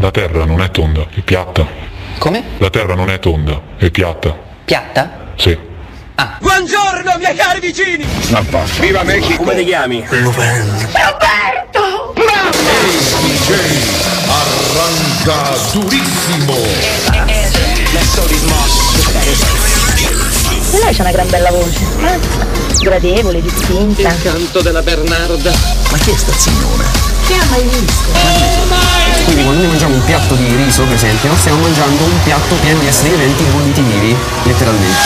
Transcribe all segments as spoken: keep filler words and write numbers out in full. La terra non è tonda, è piatta. Come? La terra non è tonda, è piatta. Piatta? Sì. Ah. Buongiorno, miei cari vicini! Viva Mexico! Come ti chiami? Roberto! Bravo! Arranca durissimo! E lei c'ha una gran bella voce, eh? Gradevole, distinta. Il canto della Bernarda. Ma chi è sta signora? Chi ha mai visto? Eh, Quindi quando noi mangiamo un piatto di riso, per esempio, stiamo mangiando un piatto pieno di esseri viventi bolliti vivi, letteralmente.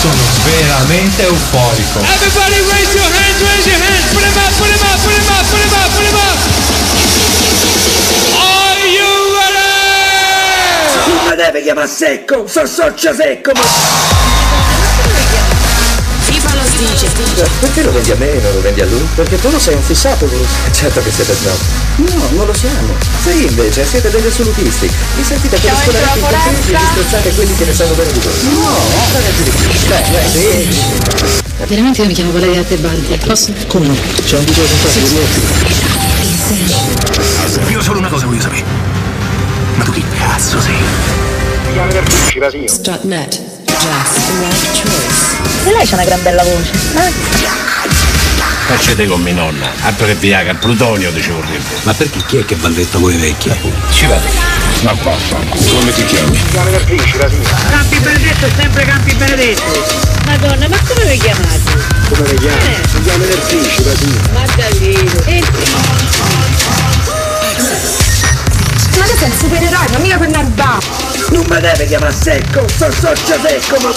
Sono veramente euforico. Everybody raise your hands, raise your hands, put them up, put them up, put them up, put them up, put them up. Are you ready? Tu mi devi chiamare secco, sono socio secco, ma... FIFA lo dice. Perché lo vendi a me e non lo vendi a lui? Perché tu lo sei un fissato, lui. Certo che siete snob. No, non lo siamo. Sì, invece, siete degli assolutisti. Vi sentite come scolari incontenti e distruzzate quelli che ne sanno bene di voi. No, ragazzi di più. Beh, sì. Veramente io mi chiamo Valeria Tebaldi, posso? Come no? C'è un video di un Io solo una cosa voglio sapere. Ma tu chi cazzo sei? Mi chiami per tutti, vasi io. Strutnet. Just the right choice. E lei c'ha una gran bella voce, eh? Facete con mia nonna, altro che Viagra, Plutonio ti ci vorrebbe. Ma perché chi è che va detto voi vecchi? Ci vado. Ma basta, come ti chiami? Campi Benedetto è sempre Campi Benedetto. Madonna, ma come vi chiamate? Come vi chiami? Eh. Si chiama il principe, sì. Ma davvero? E... Ma che sei un supereroe, ma mica per Narba! Non mi deve chiamare secco, sono socio secco, ma...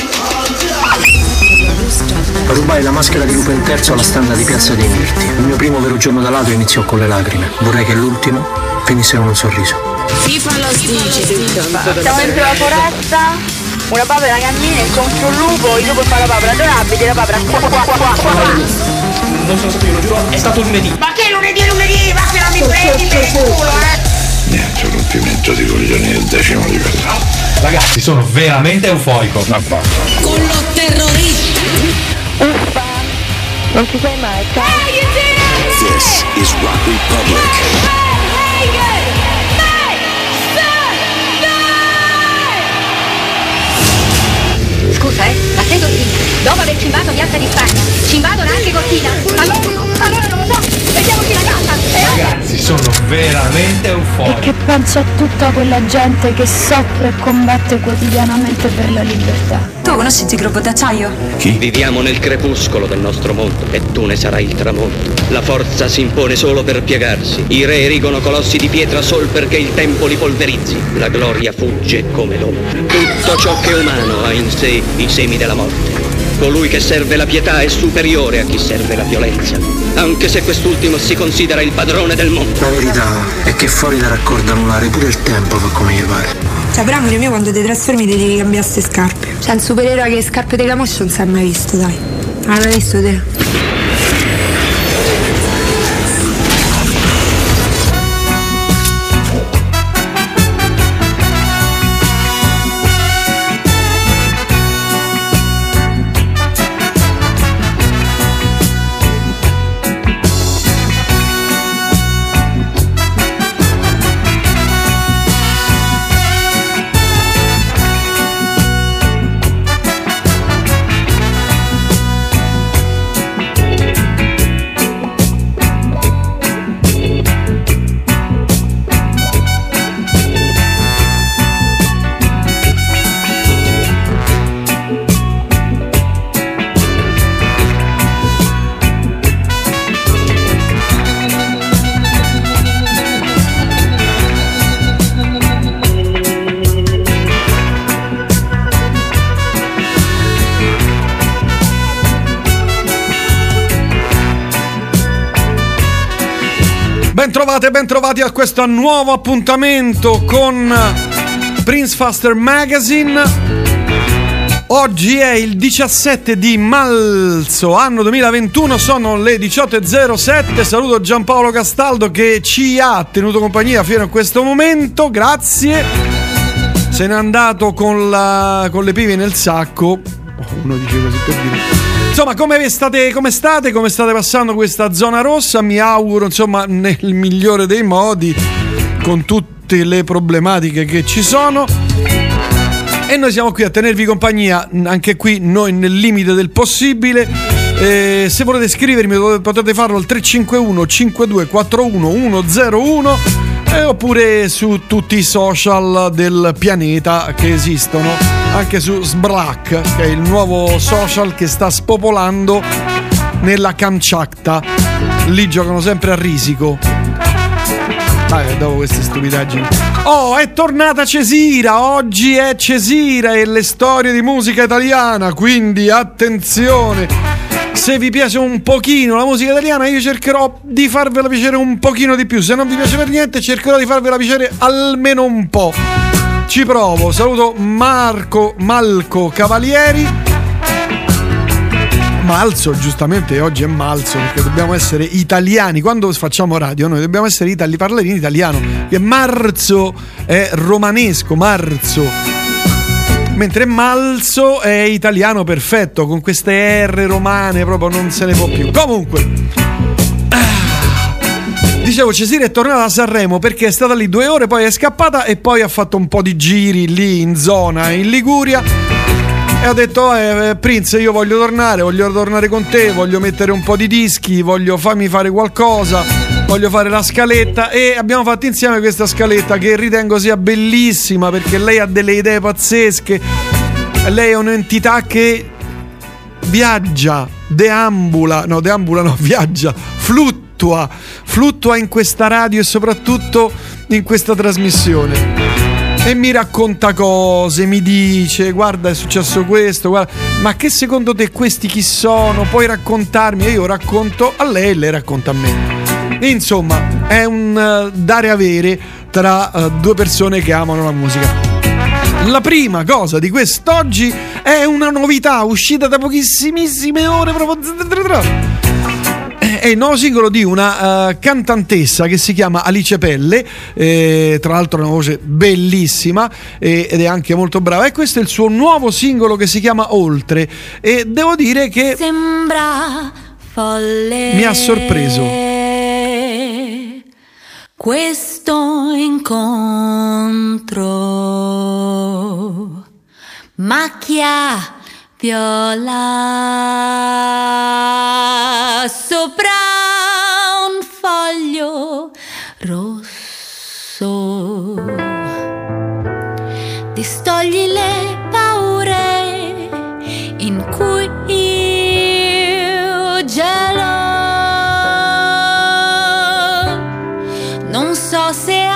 Rubai la maschera di Lupo il Terzo alla standa di Piazza dei Mirti. Il mio primo vero giorno da ladro iniziò con le lacrime. Vorrei che l'ultimo finisse con un sorriso. FIFA lo dice. Siamo dentro la foresta, una papera cammina incontro un lupo, il lupo fa la papera, dove abiti la papera? Qua, qua, qua, qua, qua. Non sono stato io, lo giuro, è stato lunedì. Ma che lunedì, lunedì? Ma se non mi prendi per il culo, eh? Niente, un rompimento di coglioni del decimo livello. Ragazzi, sono veramente euforico. Ma basta. Con lo terrorista. Uffa, non ci sei mai. This is Rock Republic. Scusa, eh, ma sei Cortina? Dopo aver cimbato Piazza di Spagna, cimbadono anche Cortina. Allora, allora non lo so, vediamo chi la canta. Ragazzi, sono veramente euforico. E che penso a tutta quella gente che soffre e combatte quotidianamente per la libertà. Tu conosci il gruppo d'acciaio? Chi? Viviamo nel crepuscolo del nostro mondo e tu ne sarai il tramonto. La forza si impone solo per piegarsi. I re erigono colossi di pietra sol perché il tempo li polverizzi. La gloria fugge come l'ombra. Tutto ciò che è umano ha in sé i semi della morte. Colui che serve la pietà è superiore a chi serve la violenza, anche se quest'ultimo si considera il padrone del mondo. La verità è che fuori da raccordo anulare pure il tempo fa come gli pare. Cioè, però, amore mio, quando ti trasformi ti devi cambiare ste scarpe. C'è un supereroe che le scarpe della Camoscia non si è mai visto, dai. Non l'hai visto te? Bentrovati a questo nuovo appuntamento con Prince Faster Magazine. Oggi è il diciassette di marzo, anno duemilaventuno, sono le diciotto e zero sette. Saluto Giampaolo Castaldo che ci ha tenuto compagnia fino a questo momento, grazie. Se n'è andato con, la, con le pive nel sacco. Uno dice così per dire. Insomma, come state, come state, come state passando questa zona rossa? Mi auguro, insomma, nel migliore dei modi, con tutti tutte le problematiche che ci sono. E noi siamo qui a tenervi compagnia, anche qui noi nel limite del possibile. Eh, se volete scrivermi potete farlo al tre cinque uno cinque due quattro uno uno zero uno eh, oppure su tutti i social del pianeta che esistono, anche su Sbrak, che è il nuovo social che sta spopolando nella Kamchatka. Lì giocano sempre a risico. Dai, dopo queste stupidaggini. Oh, è tornata Cesira. Oggi è Cesira e le storie di musica italiana. Quindi attenzione, se vi piace un pochino la musica italiana, io cercherò di farvela piacere un pochino di più. Se non vi piace per niente, cercherò di farvela piacere almeno un po'. Ci provo. Saluto Marco Malco Cavalieri. Malzo, giustamente, oggi è Malzo perché dobbiamo essere italiani. Quando facciamo radio noi dobbiamo essere itali- parlare in italiano. E marzo è romanesco, marzo, mentre Malzo è italiano perfetto, con queste R romane proprio non se ne può più. Comunque, ah, dicevo, Cesira è tornata a Sanremo perché è stata lì due ore, poi è scappata e poi ha fatto un po' di giri lì in zona, in Liguria, e ha detto eh, Prince, io voglio tornare, voglio tornare con te, voglio mettere un po' di dischi, voglio farmi fare qualcosa, voglio fare la scaletta. E abbiamo fatto insieme questa scaletta che ritengo sia bellissima perché lei ha delle idee pazzesche, lei è un'entità che viaggia, deambula, no deambula no, viaggia, fluttua, fluttua in questa radio e soprattutto in questa trasmissione. E mi racconta cose, mi dice guarda è successo questo, guarda, ma che secondo te questi chi sono? Puoi raccontarmi? E io racconto a lei e lei racconta a me. E insomma è un uh, dare avere tra uh, due persone che amano la musica. La prima cosa di quest'oggi è una novità uscita da pochissimissime ore proprio. È il nuovo singolo di una uh, cantantessa che si chiama Alice Pelle, eh, tra l'altro è una voce bellissima eh, ed è anche molto brava, e questo è il suo nuovo singolo che si chiama Oltre, e devo dire che sembra folle, mi ha sorpreso questo incontro, macchia viola sopra un foglio rosso, distogli le paure in cui io gelo, non so se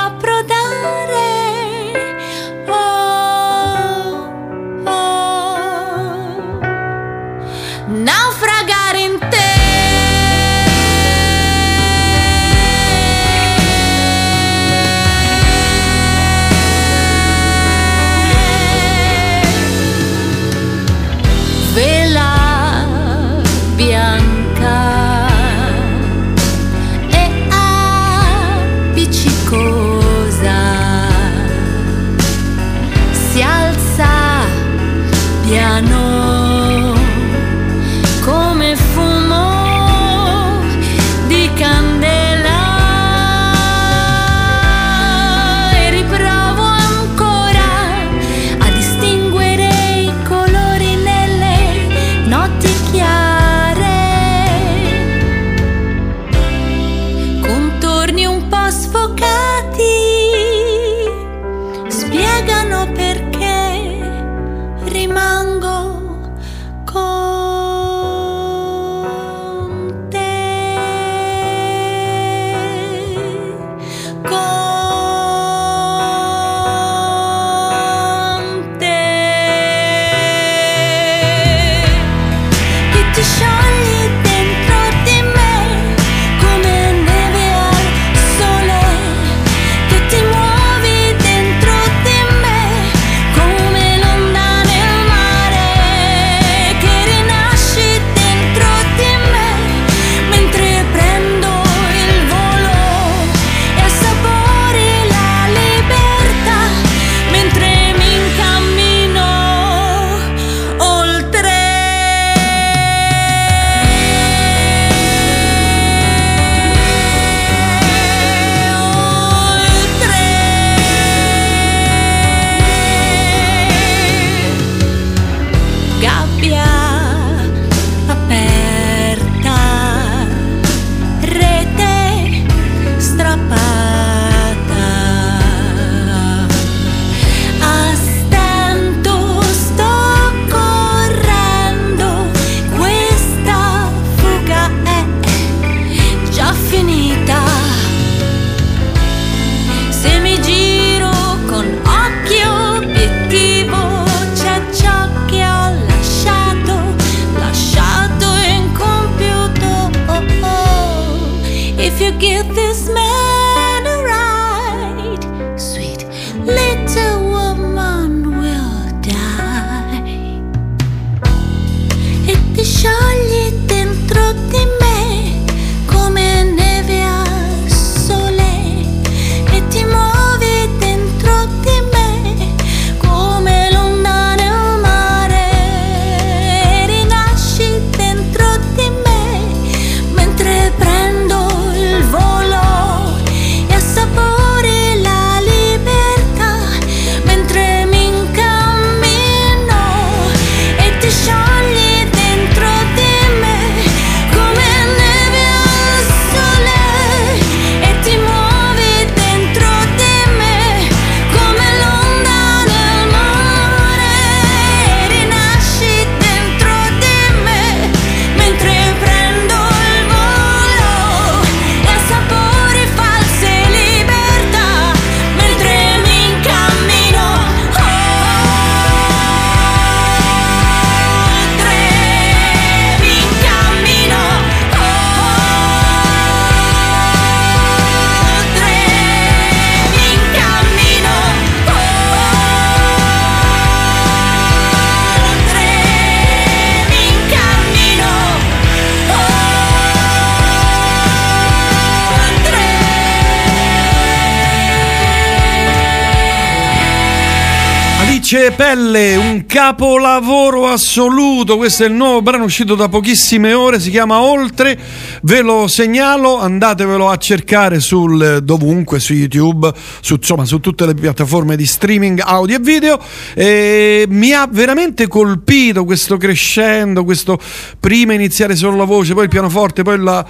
Pelle, un capolavoro assoluto. Questo è il nuovo brano uscito da pochissime ore, si chiama Oltre, ve lo segnalo, andatevelo a cercare sul dovunque, su YouTube, su, insomma, su tutte le piattaforme di streaming audio e video. E mi ha veramente colpito questo crescendo, questo prima iniziare solo la voce, poi il pianoforte, poi la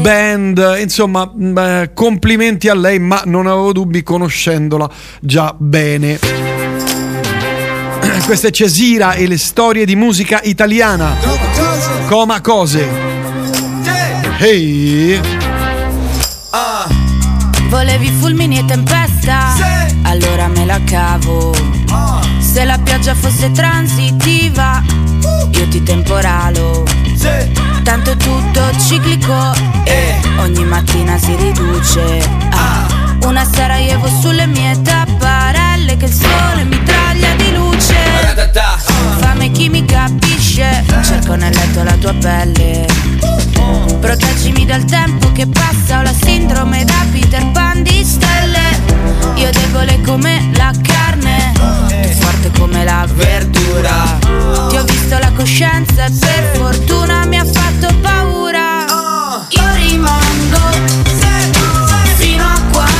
band, insomma, eh, complimenti a lei, ma non avevo dubbi conoscendola già bene. Questa è Cesira e le storie di musica italiana. Coma cose. Ehi. Hey. Uh. Volevi fulmini e tempesta? Sì. Allora me la cavo. Uh. Se la pioggia fosse transitiva, uh. io ti temporalo. Sì. Tanto tutto ciclico e eh. ogni mattina si riduce a uh. una Sarajevo sulle mie tapparelle che il sole mi taglia di luce. Fame chi mi capisce, cerco nel letto la tua pelle. Proteggimi dal tempo che passa, ho la sindrome da Peter Pan di stelle. Io debole come la carne, tu forte come la verdura. Ti ho visto la coscienza e per fortuna mi ha fatto paura. Io rimango fino a quando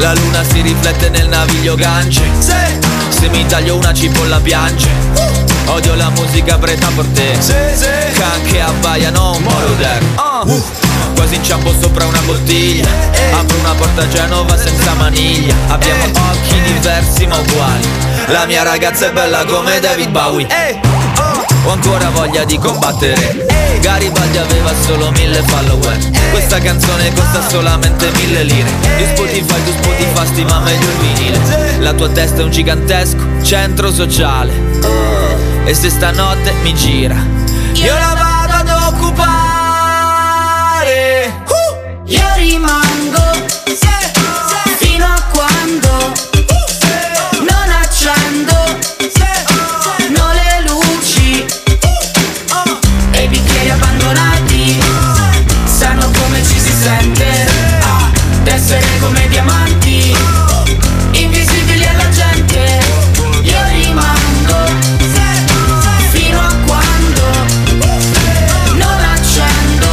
la luna si riflette nel naviglio Gange. Se, se mi taglio una cipolla piange. uh. Odio la musica preta per te. Se, se. Canche abbaiano un moroder. uh. uh. Quasi inciampo sopra una bottiglia. eh. Apro una porta a Genova senza maniglia. Abbiamo eh. occhi diversi ma uguali. La mia ragazza è bella come David Bowie. eh. Ho ancora voglia di combattere. hey. Garibaldi aveva solo mille follower. hey. Questa canzone costa solamente mille lire. hey. Io Spotify, tu Spotify, ma meglio il vinile. hey. La tua testa è un gigantesco centro sociale. oh. E se stanotte mi gira, io, io la vado ad occupare. uh. Io rimango fino a quando non accendo. Essere come diamanti invisibili alla gente. Io rimango fino a quando non accendo,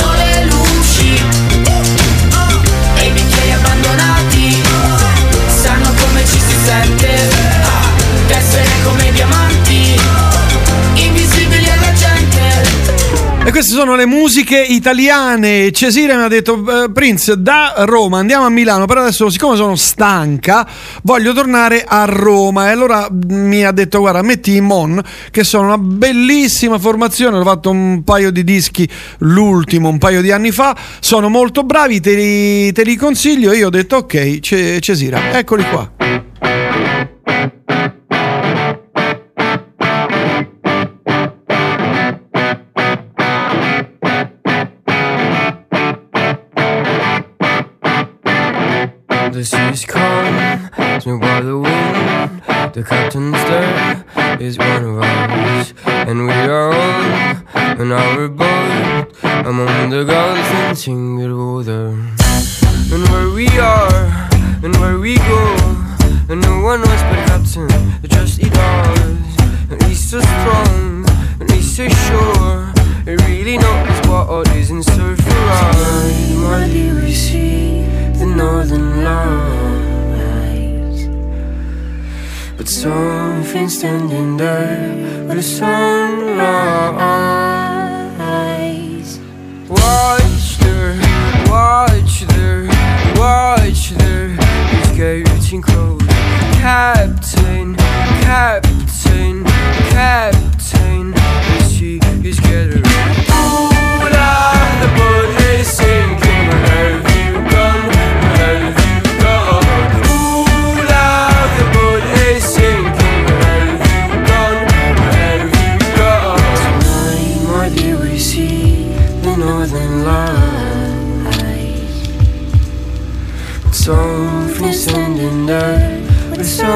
non le luci. E queste sono le musiche italiane. Cesira mi ha detto: Prince, da Roma andiamo a Milano, però adesso siccome sono stanca voglio tornare a Roma. E allora mi ha detto: guarda, metti i Mon, che sono una bellissima formazione, ho fatto un paio di dischi, l'ultimo un paio di anni fa, sono molto bravi, te li, te li consiglio. E io ho detto ok, C- Cesira, eccoli qua. The sea's calm, snow by the wind. The captain's there is one of ours, and we are on an our boat among the gulls and single water. And where we are, and where we go, and no one knows but captain, just it ours. And he's so strong, and he's so sure, he really knows what is in store for us. Tonight, why do we see the northern lights? But something standing there with the sunlight. Watch there, watch there, watch there, it's getting cold. Captain, captain, captain, the sea is getting cold. And the boat is sinking, where have you gone? Something standing there with sunrise.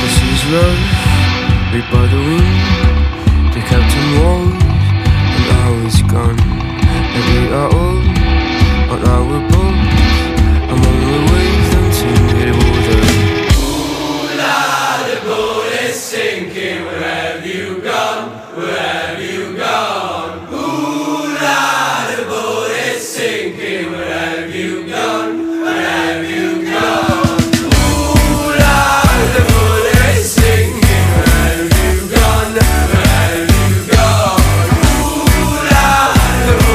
This is love, made by the wind. The captain walls, and now it's gone. We are all on our boat among the waves and singing the water. Ooh la, the boat is sinking. Where have you gone? Where have you gone? Ooh la, the boat is sinking. Where have you gone? Where have you gone? Ooh la, the boat is sinking. Where have you gone? Where have you gone? Ooh la, the boat.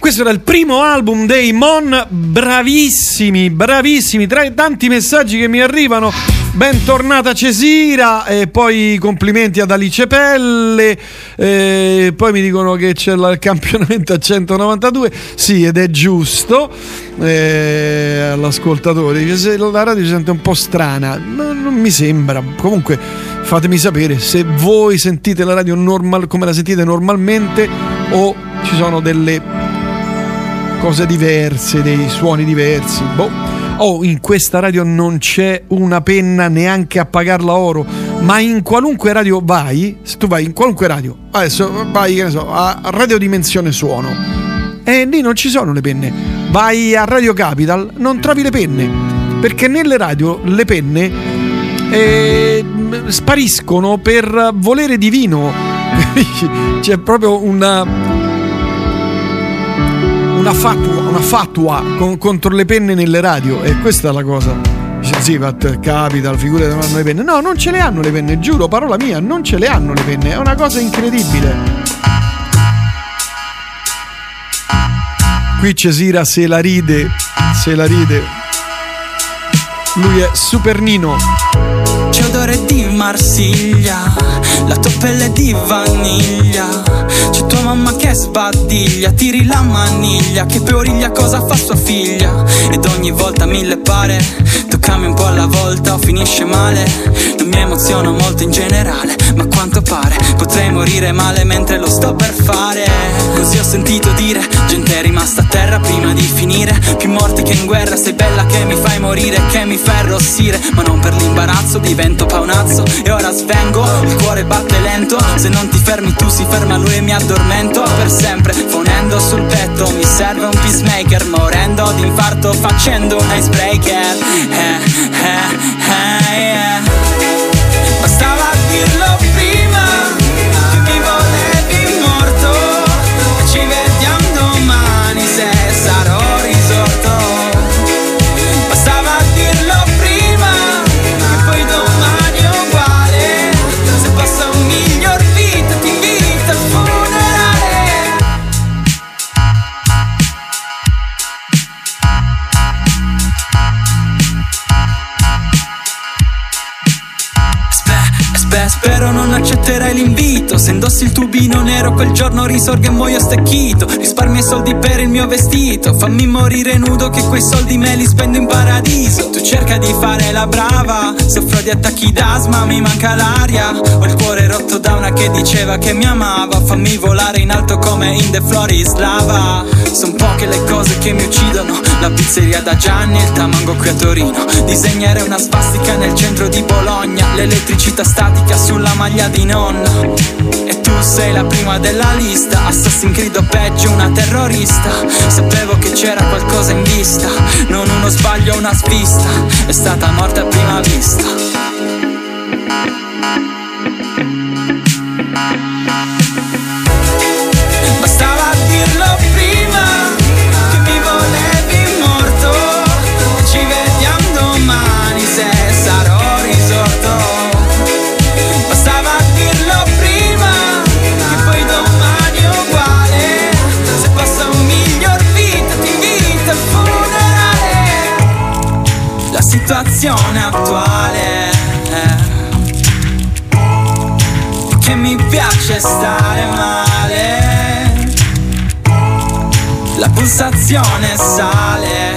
Questo era il primo album dei Mon, bravissimi, bravissimi, tra i tanti messaggi che mi arrivano. Bentornata Cesira, e poi complimenti ad Alice Pelle, e poi mi dicono che c'è il campionamento a centonovantadue, sì, ed è giusto. E l'ascoltatore dice: se la radio si sente un po' strana, non mi sembra, comunque fatemi sapere se voi sentite la radio normal, come la sentite normalmente, o ci sono delle cose diverse, dei suoni diversi. Boh. Oh, in questa radio non c'è una penna neanche a pagarla oro, ma in qualunque radio vai, se tu vai in qualunque radio, adesso vai, che ne so, a Radio Dimensione Suono, e lì non ci sono le penne. Vai a Radio Capital, non trovi le penne, perché nelle radio le penne eh, spariscono per volere divino. C'è proprio una Una fatua, una fatua con, contro le penne nelle radio, e questa è la cosa. Dice: Zivat, Capital, figure non hanno le penne. No, non ce le hanno le penne, giuro, parola mia, non ce le hanno le penne, è una cosa incredibile. Qui Cesira se la ride, se la ride. Lui è Super Nino. C'è odore di Marsiglia, la tua pelle di vaniglia, c'è tua mamma che sbaglia. battiglia, tiri la maniglia, che peoriglia cosa fa sua figlia. Ed ogni volta mille pare, tu cambi un po' alla volta o finisce male. Non mi emoziono molto in generale, ma a quanto pare potrei morire male mentre lo sto per fare. Così ho sentito dire, gente è rimasta a terra prima di finire, più morti che in guerra, sei bella che mi fai morire, che mi fai arrossire. Ma non per l'imbarazzo, divento paonazzo e ora svengo, il cuore batte lento. Se non ti fermi tu si ferma lui e mi addormento per sempre, fonendo sul petto. Mi serve un peacemaker, morendo d'infarto facendo un icebreaker. Eh, eh, eh, yeah. Bastava dirlo prima che mi volevi morto. Ci vediamo domani se sarò risorto. Bastava dirlo prima che poi domani è uguale. Se passa un miglior vita ti invito al funerale. Spe, spe, spero non accetterai l'invito. Se indossi il tubino nero quel giorno risorgo e muoio stecchito. Risparmio i soldi per il mio vestito, fammi morire nudo che quei soldi me li spendo in paradiso. Tu cerca di fare la brava, soffro di attacchi d'asma, mi manca l'aria. Ho il cuore rotto da una che diceva che mi amava, fammi volare in alto come in The Floris Lava. Son poche le cose che mi uccidono, la pizzeria da Gianni e il tamango qui a Torino, disegnare una svastica nel centro di Bologna, l'elettricità statica sulla maglia di nonna. E tu sei la prima della lista, Assassin's Creed o peggio una terrorista. Sapevo che c'era qualcosa in vista, non uno sbaglio, una svista. È stata morte a prima vista. Bastava dirlo prima che mi volevi morto. Ci vediamo domani se sarò risorto. La situazione attuale è che mi piace stare male, la pulsazione sale,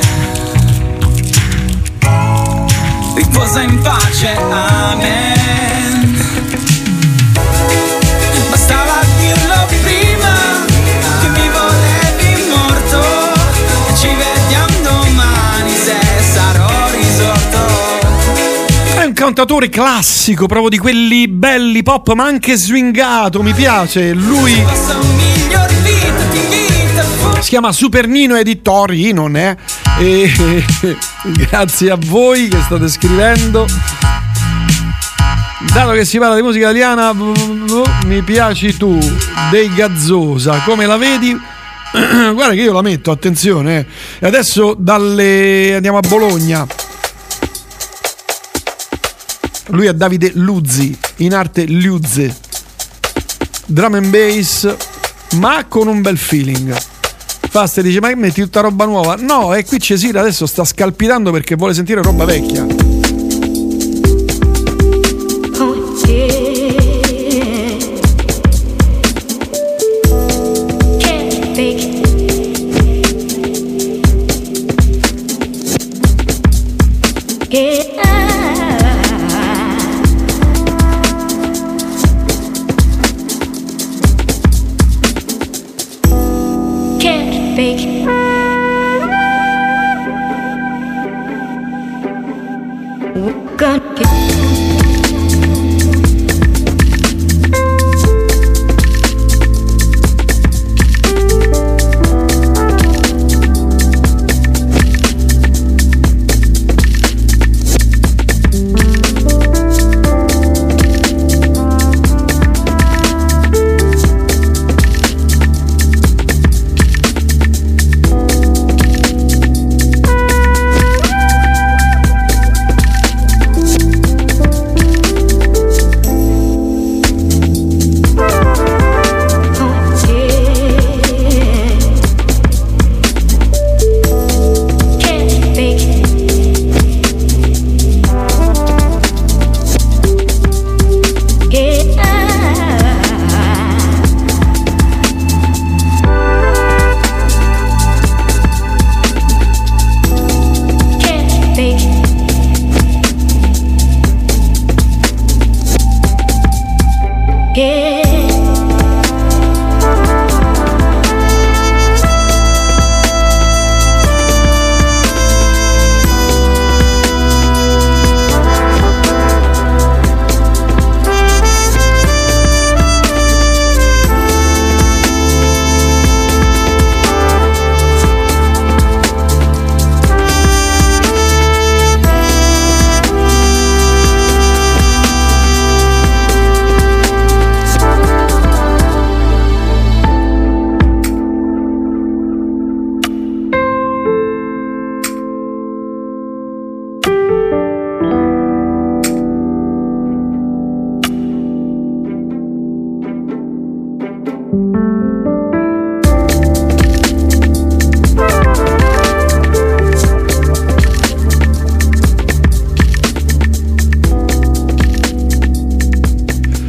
riposa in pace, amen. Bastava dirlo prima che mi volevi morto, e ci vediamo domani se sarò. È un cantatore classico, proprio di quelli belli pop, ma anche swingato, mi piace. Lui si chiama Super Nino e di Torino, non è? E... grazie a voi che state scrivendo. Dato che si parla di musica italiana, mi piaci tu dei Gazzosa, come la vedi? Guarda che io la metto, attenzione. E adesso dalle... andiamo a Bologna. Lui è Davide Luzzi, in arte Luzze, drum and bass, ma con un bel feeling. Faster dice, ma metti tutta roba nuova? No, e qui Cesira adesso sta scalpitando perché vuole sentire roba vecchia. Oh, yeah.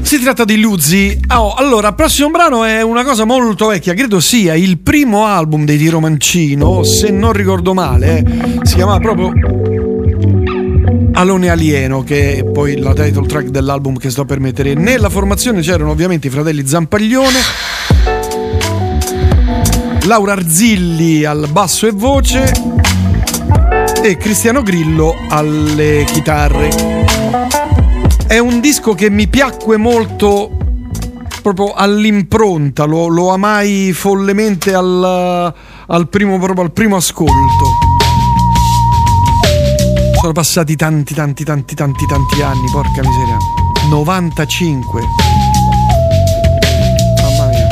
Si tratta di Luzzi. Oh, allora, il prossimo brano è una cosa molto vecchia, credo sia il primo album dei Tiromancino, se non ricordo male, eh. Si chiamava proprio Alone Alieno, che è poi la title track dell'album che sto per mettere. Nella formazione c'erano ovviamente i fratelli Zampaglione, Laura Arzilli al basso e voce e Cristiano Grillo alle chitarre. È un disco che mi piacque molto, proprio all'impronta, lo, lo amai follemente al, al, primo, proprio al primo ascolto. Sono passati tanti, tanti, tanti, tanti, tanti anni, porca miseria. novantacinque. Mamma mia.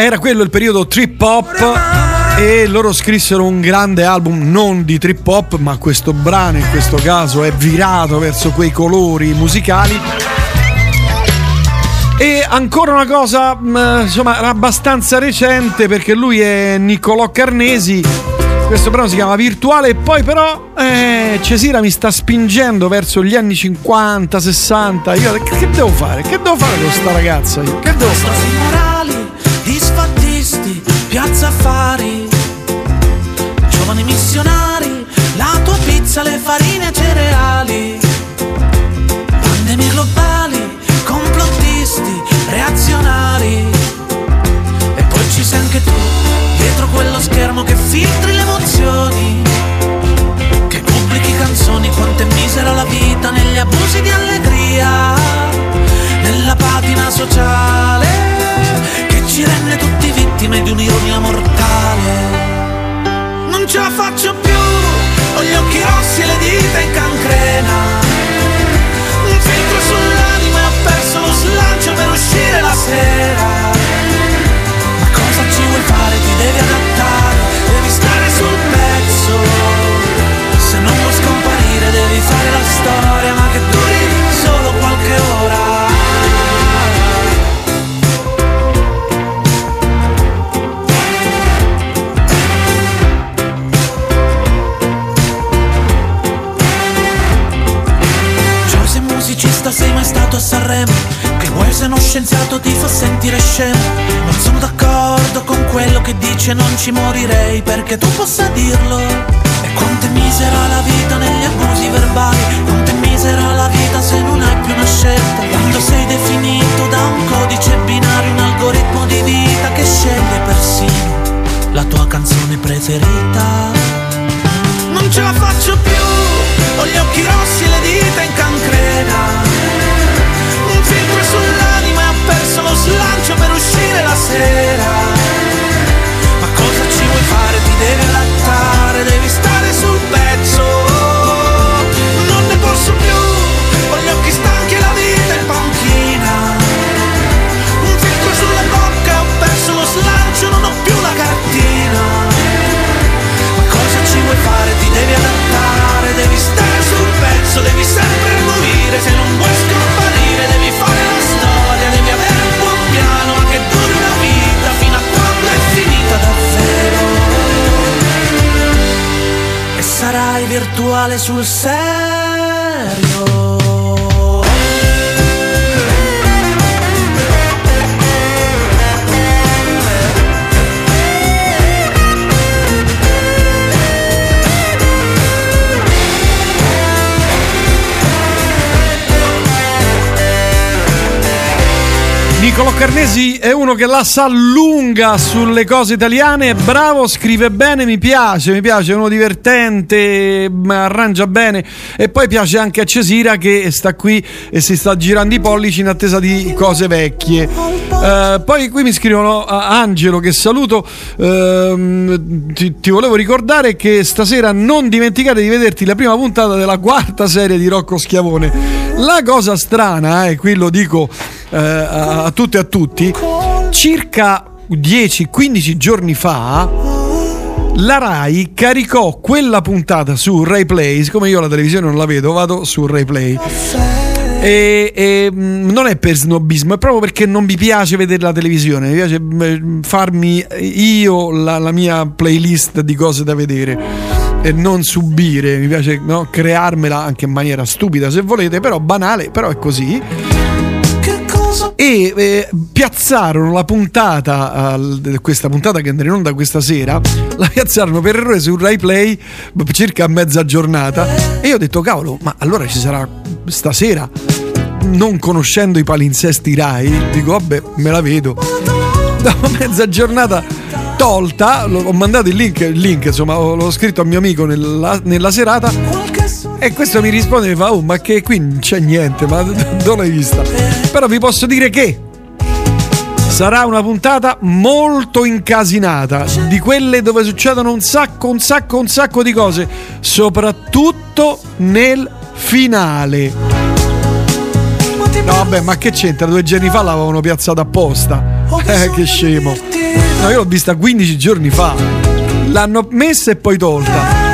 Era quello il periodo trip hop e loro scrissero un grande album non di trip hop, ma questo brano in questo caso è virato verso quei colori musicali. E ancora una cosa, insomma, era abbastanza recente, perché lui è Niccolò Carnesi. Questo brano si chiama Virtuale. E poi però eh, Cesira mi sta spingendo verso gli anni cinquanta sessanta. Io che, che devo fare? Che devo fare con sta ragazza? Io? Che devo fare? Disfattisti, piazza affari, giovani missionari, la tua pizza, le farine e cereali, pandemie globali, complottisti, reazionari. E poi ci sei anche tu, dietro quello schermo che filtri le emozioni, che pubblichi canzoni, quanto è misera la vita negli abusi di allegria, nella patina sociale. Ci rende tutti vittime di un'ironia mortale. Non ce la faccio più, ho gli occhi rossi e le dita in cancro. a Sanremo, che vuoi se uno scienziato ti fa sentire scemo. Non sono d'accordo con quello che dice, non ci morirei perché tu possa dirlo. E quanto è misera la vita negli abusi verbali, quanto è misera la vita se non hai più una scelta, quando sei definito da un codice binario, un algoritmo di vita che sceglie persino la tua canzone preferita. Non ce la faccio più, ho gli occhi rossi e le dita in cancrena, un filtro sull'anima e ho perso lo slancio per uscire la sera. Ma cosa ci vuoi fare, ti devi adattare, devi stare sul pezzo. Non ne posso più, ho gli occhi stanchi e la vita in panchina, un filtro sulla bocca e ho perso lo slancio, non ho più la cartina. Ma cosa ci vuoi fare, ti devi adattare, devi stare sul pezzo, devi sempre morire, se non vuoi scomparire devi fare la storia, devi avere un buon piano, ma che duri una vita fino a quando è finita davvero. E sarai virtuale sul serio. Niccolò Carnesi è uno che la sa lunga sulle cose italiane, è bravo, scrive bene, mi piace, mi piace, è uno divertente, arrangia bene e poi piace anche a Cesira che sta qui e si sta girando i pollici in attesa di cose vecchie. Uh, poi qui mi scrivono a Angelo, che saluto, uh, ti, ti volevo ricordare che stasera non dimenticate di vederti la prima puntata della quarta serie di Rocco Schiavone. La cosa strana, e eh, qui lo dico eh, a, a tutte e a tutti, circa dieci quindici giorni fa la Rai caricò quella puntata su RaiPlay, siccome io la televisione non la vedo, vado su RaiPlay. E, e non è per snobismo, è proprio perché non mi piace vedere la televisione, mi piace farmi io la, la mia playlist di cose da vedere e non subire, mi piace, no? Crearmela anche in maniera stupida se volete, però banale, però è così. E eh, piazzarono la puntata, eh, questa puntata che andrà in onda questa sera, la piazzarono per errore su RaiPlay circa a mezza giornata e io ho detto cavolo, ma allora ci sarà stasera? Non conoscendo i palinsesti Rai dico vabbè, me la vedo. Dopo mezza giornata tolta, ho mandato il link, il link insomma, l'ho scritto a mio amico nella, nella serata e questo mi risponde e mi fa oh, ma che qui non c'è niente, ma non l'hai vista. Però vi posso dire che sarà una puntata molto incasinata, di quelle dove succedono un sacco, un sacco, un sacco di cose, soprattutto nel finale. No vabbè, ma che c'entra, due giorni fa l'avevano piazzata apposta, eh, che scemo. No, io l'ho vista quindici giorni fa, l'hanno messa e poi tolta.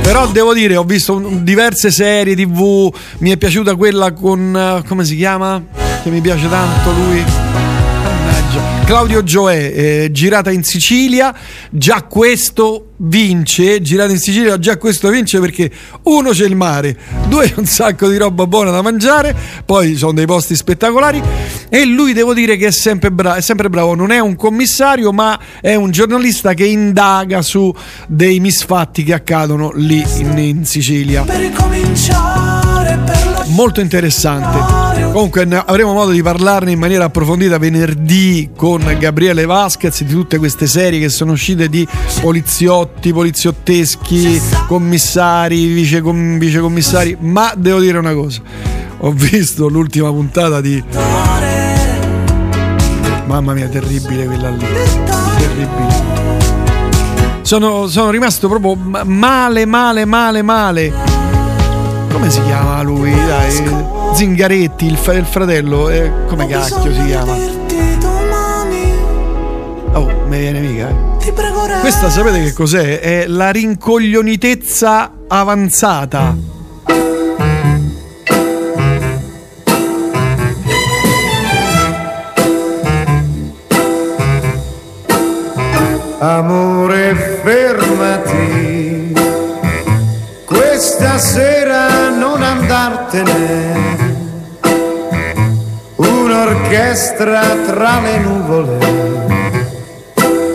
Però devo dire, ho visto diverse serie tv, mi è piaciuta quella con, come si chiama? Che mi piace tanto lui, mannaggia, Claudio Gioè, eh, girata in Sicilia. Già questo vince, girata in Sicilia, già questo vince perché uno c'è il mare, due un sacco di roba buona da mangiare, poi sono dei posti spettacolari e lui devo dire che è sempre, bra- è sempre bravo, non è un commissario ma è un giornalista che indaga su dei misfatti che accadono lì in, in Sicilia. Molto interessante. Comunque avremo modo di parlarne in maniera approfondita venerdì con Gabriele Vasquez di tutte queste serie che sono uscite, di poliziotti, poliziotteschi, commissari, vicecomm- vicecommissari. Ma devo dire una cosa, ho visto l'ultima puntata di... Mamma mia, terribile quella lì, terribile. Sono, sono rimasto proprio male, male, male, male. Come si chiama lui? Dai, Zingaretti, il, fr- il fratello, eh, come cacchio si chiama? Oh, mi viene mica, eh. Questa sapete che cos'è? È la rincoglionitezza avanzata. Amore, fermati. Stasera no. non andartene, un'orchestra tra le nuvole,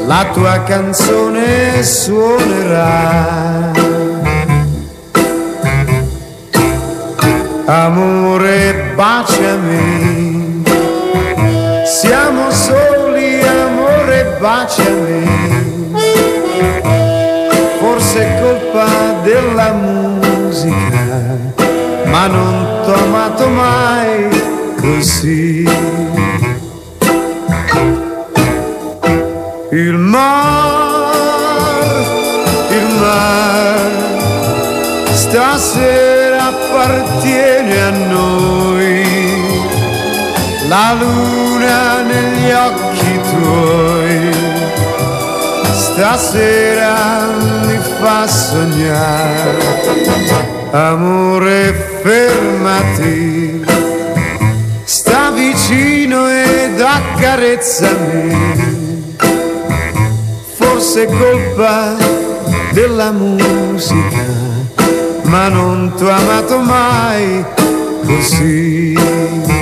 la tua canzone suonerà. Amore, baciami, siamo soli, amore, baciami. Forse è colpa della musica, ma non t'ho amato mai così. Il mar, il mar, stasera appartiene a noi. La luna negli occhi tuoi, stasera mi fa sognare. Amore, fermati, sta vicino ed accarezzami. Forse è colpa della musica, ma non t'ho amato mai così.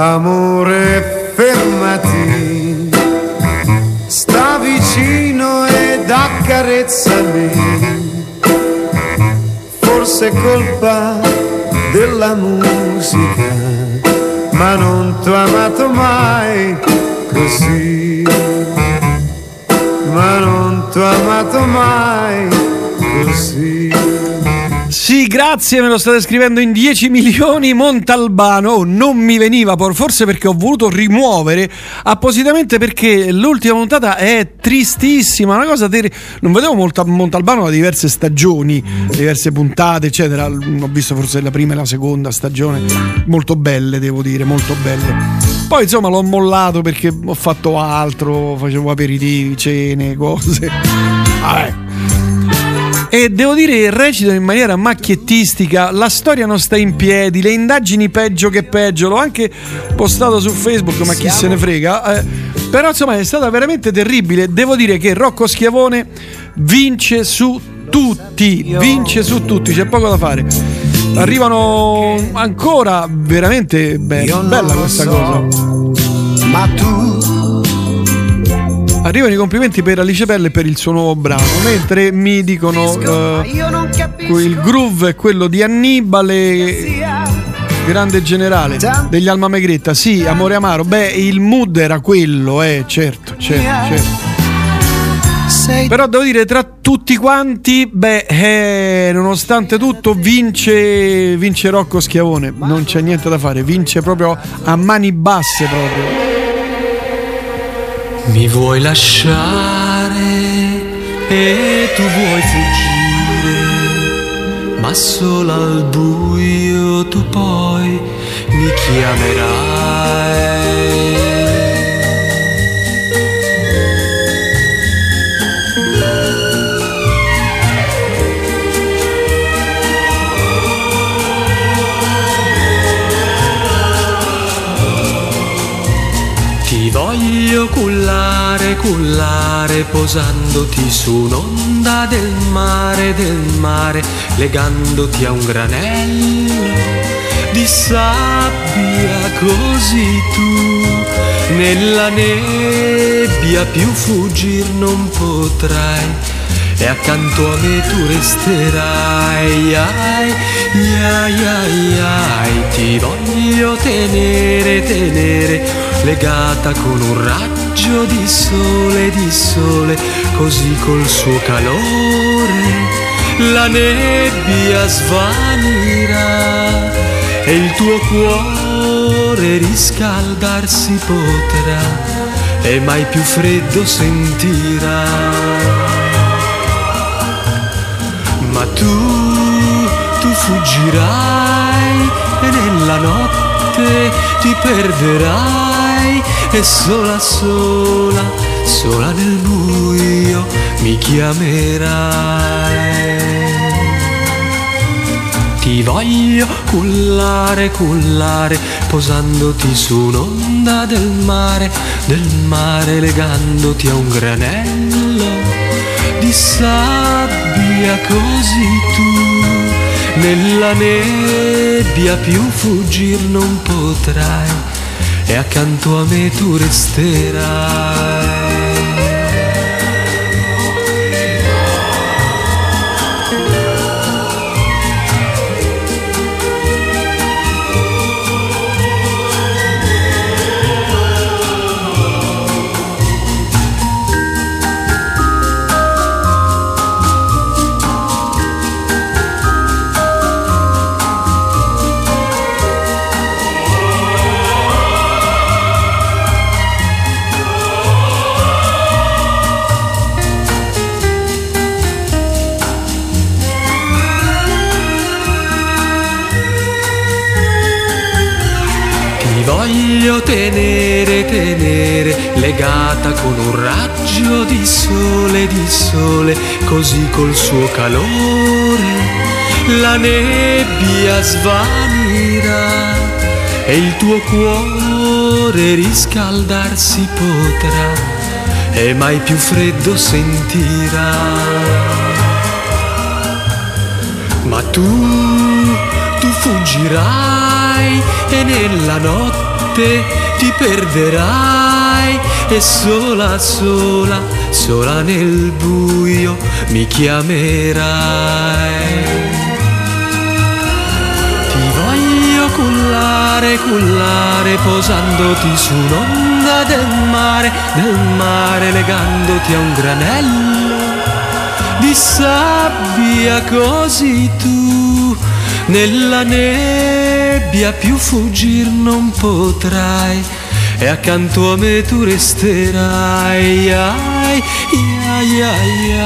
Amore, fermati, sta vicino ed accarezzami. Forse è colpa della musica, ma non t'ho amato mai così. Ma non t'ho amato mai così. Sì, grazie, me lo state scrivendo in dieci milioni. Montalbano non mi veniva, forse perché ho voluto rimuovere appositamente, perché l'ultima puntata è tristissima, una cosa ter- non vedevo molto Montalbano da diverse stagioni, diverse puntate eccetera, ho visto forse la prima e la seconda stagione, molto belle, devo dire, molto belle. Poi insomma l'ho mollato perché ho fatto altro, facevo aperitivi, cene, cose. Vabbè. E devo dire, recitano in maniera macchiettistica, la storia non sta in piedi, le indagini peggio che peggio, l'ho anche postato su Facebook, ma chi se ne frega, eh, però insomma è stata veramente terribile. Devo dire che Rocco Schiavone vince su tutti, vince su tutti, c'è poco da fare. Arrivano ancora veramente be- bella questa cosa. Ma tu, arrivano i complimenti per Alice Pelle per il suo nuovo brano, mentre mi dicono uh, il groove è quello di Annibale Grande generale degli Almamegretta. Sì, amore amaro, beh, il mood era quello, eh, certo, certo, certo. Però devo dire, tra tutti quanti, beh, eh, nonostante tutto vince, vince Rocco Schiavone, non c'è niente da fare, vince proprio a mani basse proprio. Mi vuoi lasciare e tu vuoi fuggire, ma solo al buio tu poi mi chiamerai. Ti voglio cullare, cullare, posandoti su un'onda del mare, del mare, legandoti a un granello di sabbia, così tu nella nebbia più fuggir non potrai, e accanto a me tu resterai. Ai, ai, ai, ai, ti voglio tenere, tenere, legata con un raggio di sole, di sole, così col suo calore la nebbia svanirà e il tuo cuore riscaldarsi potrà e mai più freddo sentirà. Ma tu, tu fuggirai e nella notte ti perderai e sola sola, sola nel buio mi chiamerai. Ti voglio cullare, cullare, posandoti su un'onda del mare, del mare, legandoti a un granello di sabbia, così tu nella nebbia più fuggir non potrai, e accanto a me tu resterai. Voglio tenere, tenere, legata con un raggio di sole, di sole, così col suo calore la nebbia svanirà e il tuo cuore riscaldarsi potrà e mai più freddo sentirà. Ma tu, tu fuggirai e nella notte ti perderai e sola, sola, sola nel buio mi chiamerai. Ti voglio cullare, cullare, posandoti su un'onda del mare, del mare, legandoti a un granello di sabbia, così tu nella nebbia più fuggir non potrai e accanto a me tu resterai. Ai, ai, ai, ai,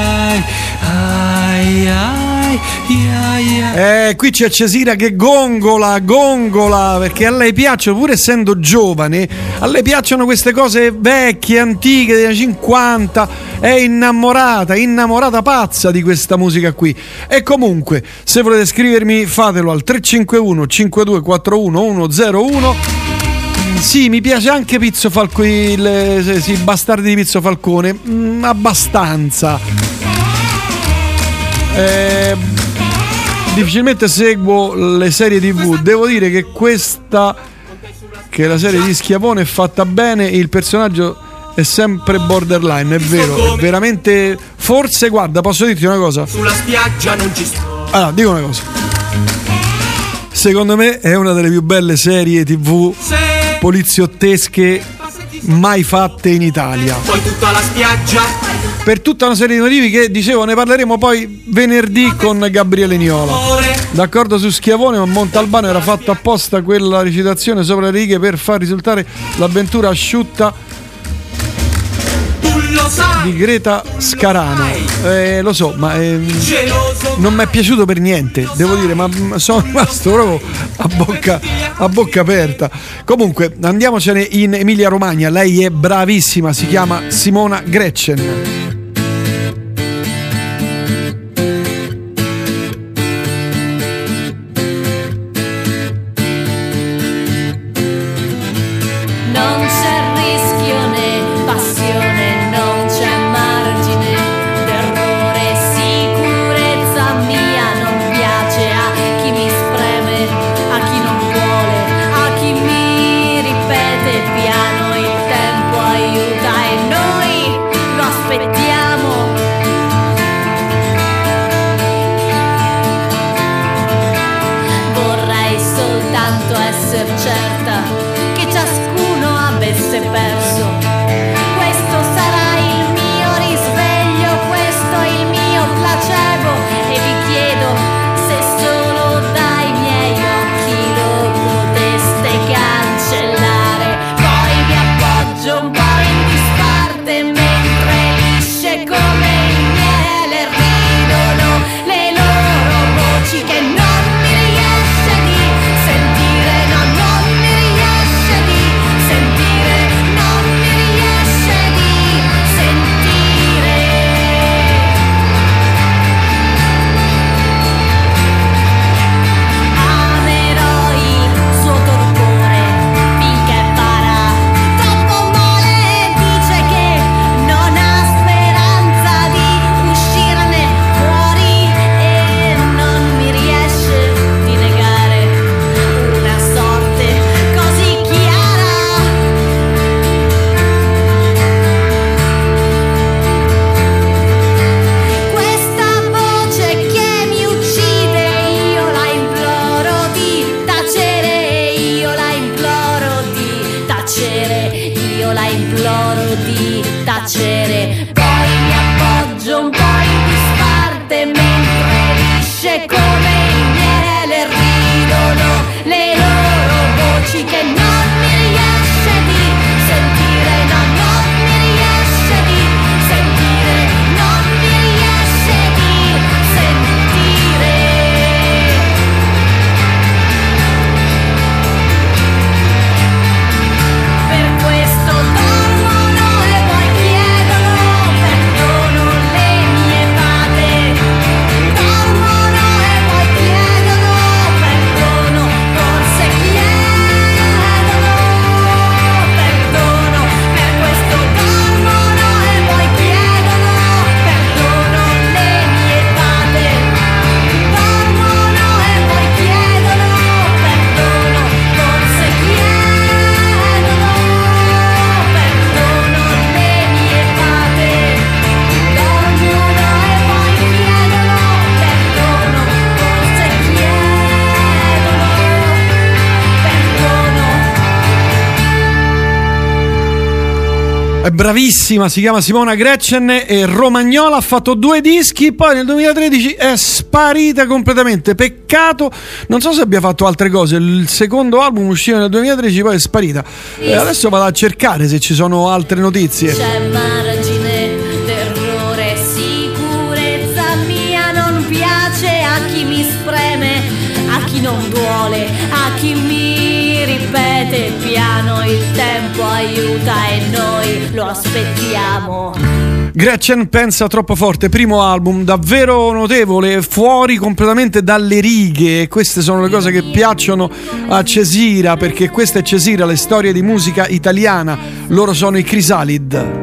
ai, ai, ai, ai. Eh, qui c'è Cesira che gongola, gongola, perché a lei piacciono, pur essendo giovane, a lei piacciono queste cose vecchie, antiche, degli anni cinquanta. È innamorata, innamorata pazza di questa musica qui. E comunque, se volete scrivermi, fatelo al tre cinque uno cinque due quattro uno uno zero uno. Sì, mi piace anche Pizzo Falcone, sì, Bastardi di Pizzo Falcone, mm, abbastanza. Eh, difficilmente seguo le serie tivù. Devo dire che questa, che la serie di Schiavone è fatta bene, il personaggio è sempre borderline, è vero, è veramente. Forse, guarda, posso dirti una cosa? Sulla spiaggia non ci sto. Allora, dico una cosa. Secondo me è una delle più belle serie tivù poliziottesche mai fatte in Italia. Poi tutta la spiaggia. Per tutta una serie di motivi che, dicevo, ne parleremo poi venerdì con Gabriele Niola. D'accordo su Schiavone, ma Montalbano era fatto apposta quella recitazione sopra le righe per far risultare l'avventura asciutta di Greta Scarano. Eh, lo so, ma eh, non mi è piaciuto per niente, devo dire, ma sono rimasto proprio a bocca, a bocca aperta. Comunque, andiamocene in Emilia Romagna, lei è bravissima, si chiama Simona Gretchen. But è bravissima, si chiama Simona Gretchen, è romagnola, ha fatto due dischi, poi nel duemilatredici è sparita completamente, peccato, non so se abbia fatto altre cose, il secondo album uscì nel duemilatredici, poi è sparita, e adesso vado a cercare se ci sono altre notizie. C'è margine, terrore, sicurezza mia, non piace a chi mi spreme, a chi non vuole, a chi mi ripete piano, il tempo aiuta e noi lo aspettiamo. Gretchen pensa troppo forte, primo album davvero notevole, fuori completamente dalle righe, queste sono le cose che piacciono a Cesira, perché questa è Cesira, le storie di musica italiana, loro sono i Crisalid.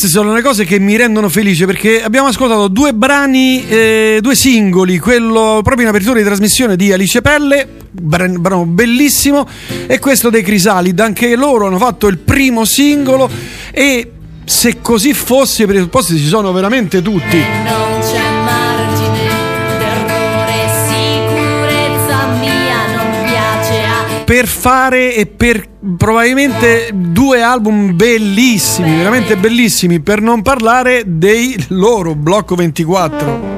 queste sono le cose che mi rendono felice, perché abbiamo ascoltato due brani, eh, due singoli, quello proprio in apertura di trasmissione di Alice Pelle, brano bellissimo, e questo dei Crisalid, anche loro hanno fatto il primo singolo e se così fosse i presupposti ci sono veramente tutti. Per fare e per probabilmente due album bellissimi, veramente bellissimi, per non parlare dei loro Blocco ventiquattro.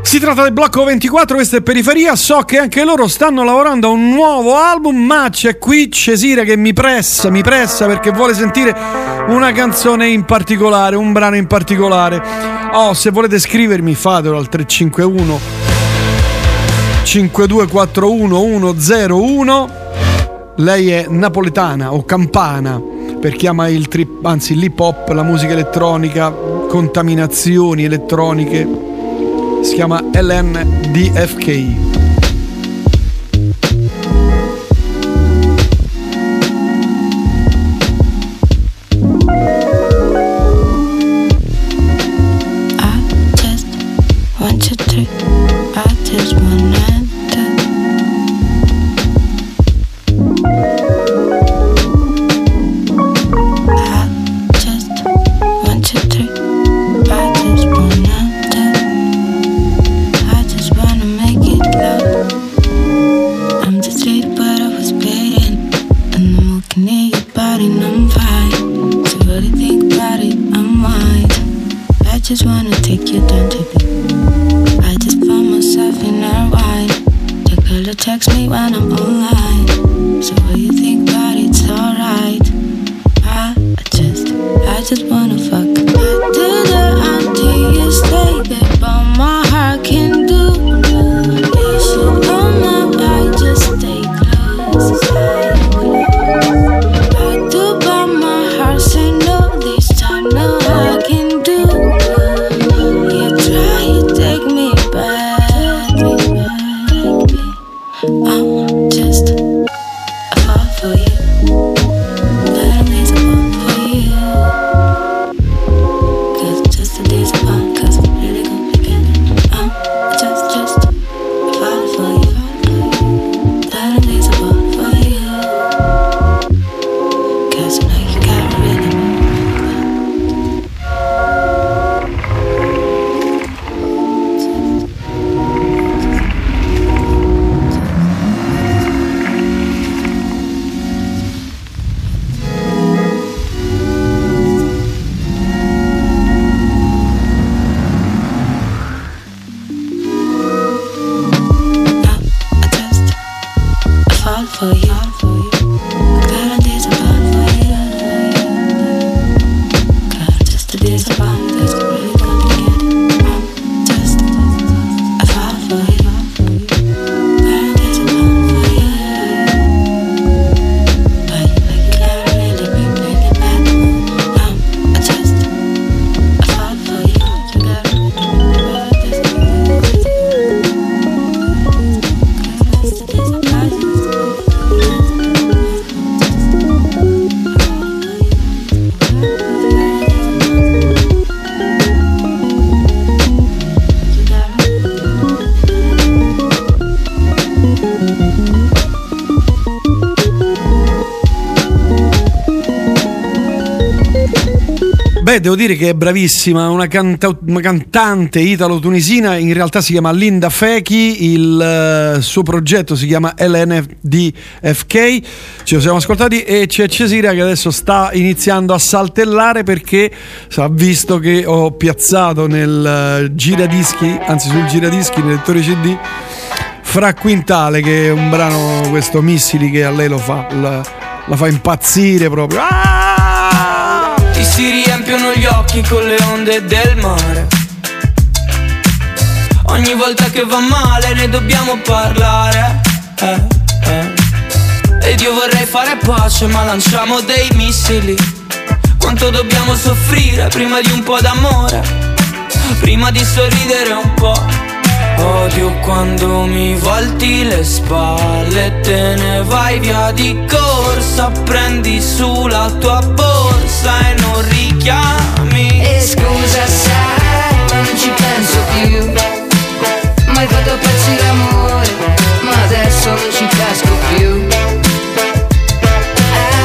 Si tratta del Blocco ventiquattro, questa è Periferia. So che anche loro stanno lavorando a un nuovo album, ma c'è qui Cesira che mi pressa, mi pressa perché vuole sentire una canzone in particolare, un brano in particolare. Oh, se volete scrivermi fatelo al tre cinque uno cinque due quattro uno uno zero uno. Lei è napoletana o campana per chi ama il trip, anzi l'hip hop, la musica elettronica, contaminazioni elettroniche. Si chiama L N D F K. Text me when I'm online, so what you think about it's alright. Beh, devo dire che è bravissima, una, canta- una cantante italo-tunisina, in realtà si chiama Linda Fechi, il uh, suo progetto si chiama L N D F K, ce lo siamo ascoltati, e c'è Cesira che adesso sta iniziando a saltellare perché ha visto che ho piazzato nel uh, giradischi, anzi sul giradischi, nel lettore C D, Fra Quintale, che è un brano, questo Missili, che a lei lo fa, la, la fa impazzire proprio. Ah! Ti si riempiono gli occhi con le onde del mare. Ogni volta che va male ne dobbiamo parlare, eh, eh. Ed io vorrei fare pace ma lanciamo dei missili. Quanto dobbiamo soffrire prima di un po' d'amore, prima di sorridere un po'. Odio quando mi volti le spalle e te ne vai via di corsa. Prendi sulla tua borsa e non richiami. E scusa sai, ma non ci penso più. Mai fatto pezzi d'amore, ma adesso non ci casco più.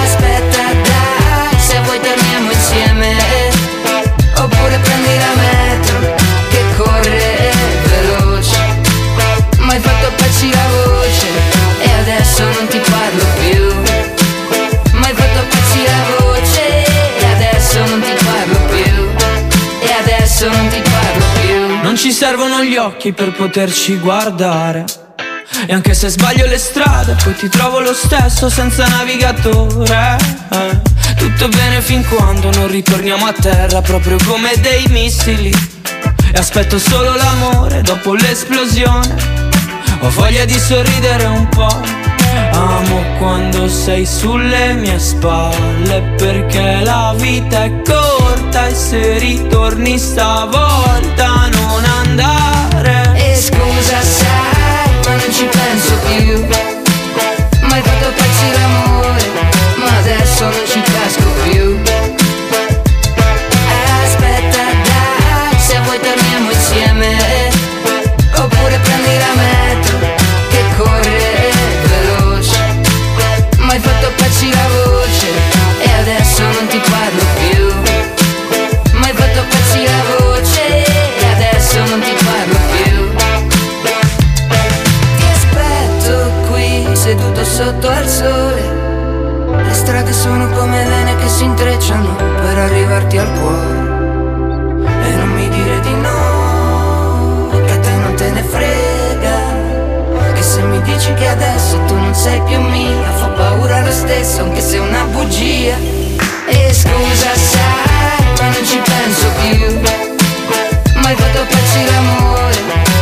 Aspetta dai, se vuoi torniamo insieme, oppure prendi la metro che corre veloce. Mai fatto pezzi la voce e adesso non ti parlo più. Mai fatto pezzi la voce e adesso non ti parlo più. E adesso non ti parlo più. Non ci servono gli occhi per poterci guardare. E anche se sbaglio le strade poi ti trovo lo stesso senza navigatore, eh. Tutto bene fin quando non ritorniamo a terra proprio come dei missili. E aspetto solo l'amore dopo l'esplosione. Ho voglia di sorridere un po'. Amo quando sei sulle mie spalle, perché la vita è corta e se ritorni stavolta non andare. E scusa sai, ma non ci penso più. Mai fatto pezzi d'amore, ma adesso non ci casco più. Oppure prendi la metro che corre veloce. Mai fatto pezzi la voce e adesso non ti parlo più. Mai fatto pezzi la voce e adesso non ti parlo più. Ti aspetto qui seduto sotto al sole. Le strade sono come vene che si intrecciano per arrivarti al cuore. E non mi dire di no, te ne frega, che se mi dici che adesso tu non sei più mia, fa paura lo stesso anche se è una bugia. E scusa sai, ma non ci penso più. Mai fatto pezzi d'amore,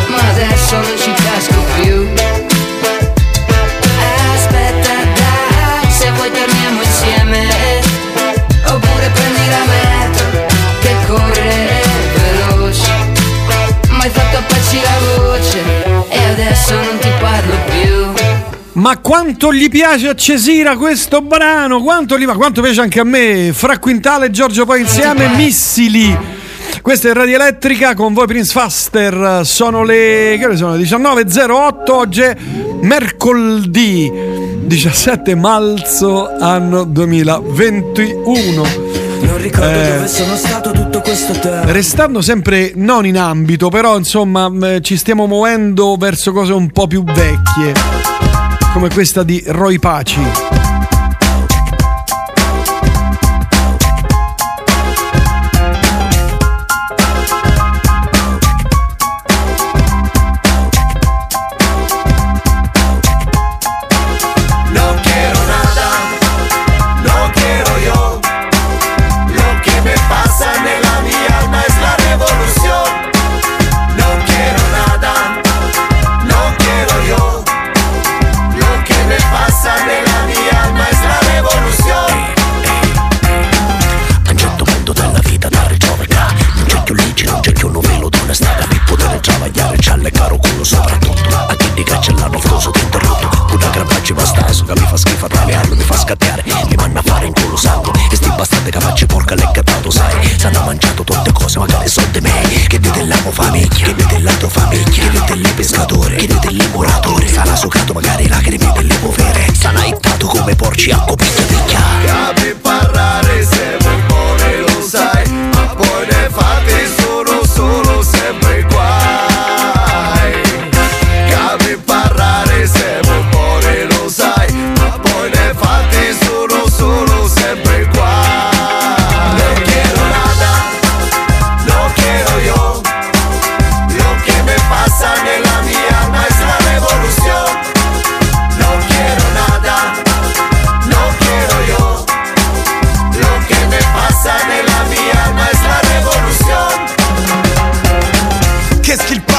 ma adesso non ci casco più. Aspetta dai, se vuoi torniamo insieme, oppure prendi la metro che corre veloce. Hai fatto pezzi la voce e adesso non ti parlo più. Ma quanto gli piace a Cesira questo brano, quanto gli va, quanto piace anche a me. Fra Quintale e Giorgio poi insieme, Missili. Questa è Radio Elettrica, con voi Prince Faster. Sono le, che ore sono? Le diciannove e zero otto, oggi è mercoledì diciassette marzo anno duemilaventuno. Non ricordo eh, dove sono stato tutto questo tempo. Restando sempre non in ambito, però insomma mh, ci stiamo muovendo verso cose un po' più vecchie, come questa di Roy Paci. Pasa de la mía.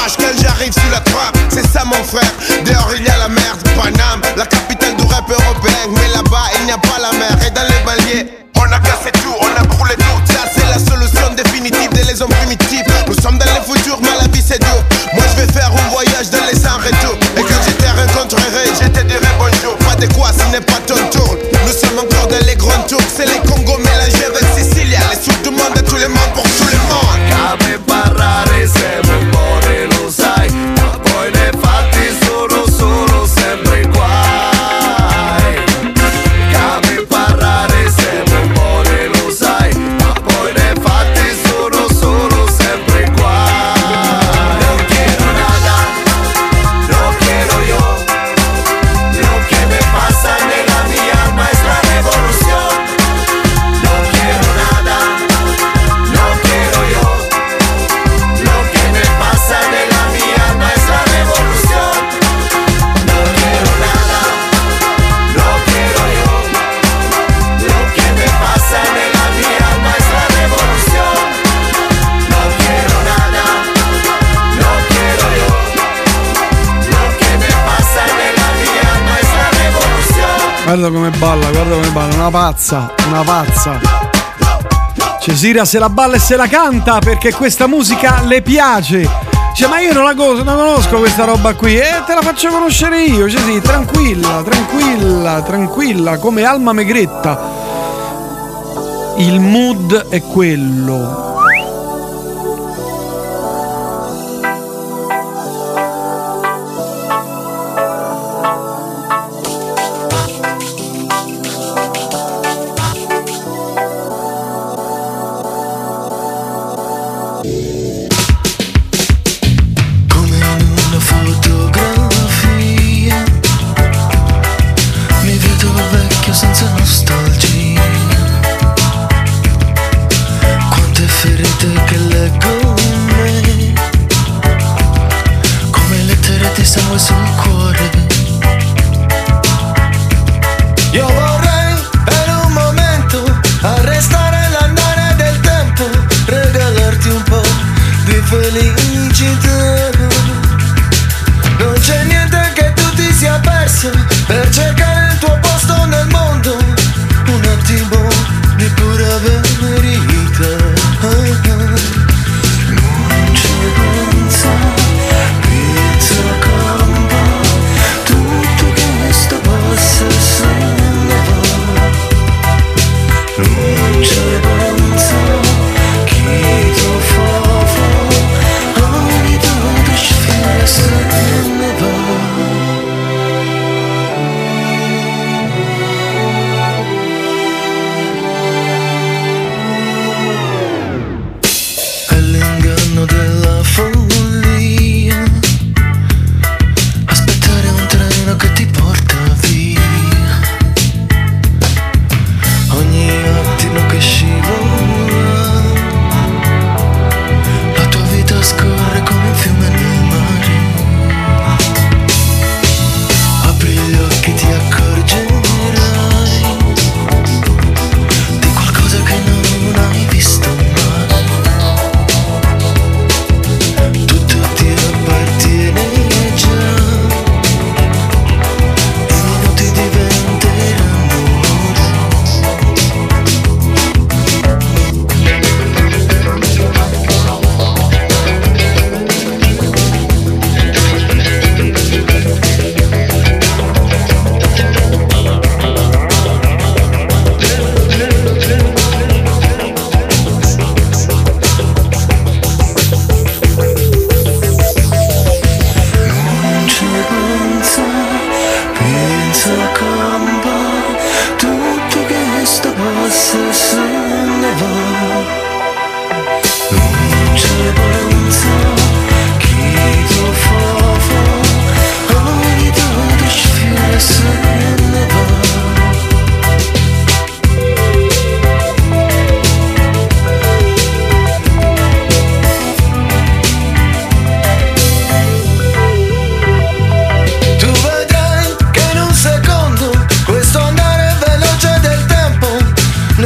rage quand j'arrive sous la trappe. C'est ça mon frère, dehors il y a la merde. Paname, la capitale du rap européen. Mais là-bas il n'y a pas la mer. Et dans les banlieues, on a cassé tout, on a brûlé tout. Ça c'est la solution définitive des les hommes primitifs. Nous sommes dans le futur mais la vie c'est dur. Moi je vais faire un voyage dans les sans retour. Et quand je te rencontrerai, je te dirai bonjour. Pas de quoi, ce n'est pas ton tour. Nous sommes encore dans les grands tours. C'est les Congo mélangés avec Sicilia. Les sous du monde et tous les membres pour tous les mondes. Cabe parlare sempre un po' e lo sai, ma poi nei fatti sono solo sempre in guai. Guarda come balla, guarda come balla, una pazza, una pazza. Cesira se la balla e se la canta perché questa musica le piace. Cioè, ma io non la conosco, non conosco questa roba qui, e eh, te la faccio conoscere io, Cesì, tranquilla, tranquilla, tranquilla, come Almamegretta. Il mood è quello.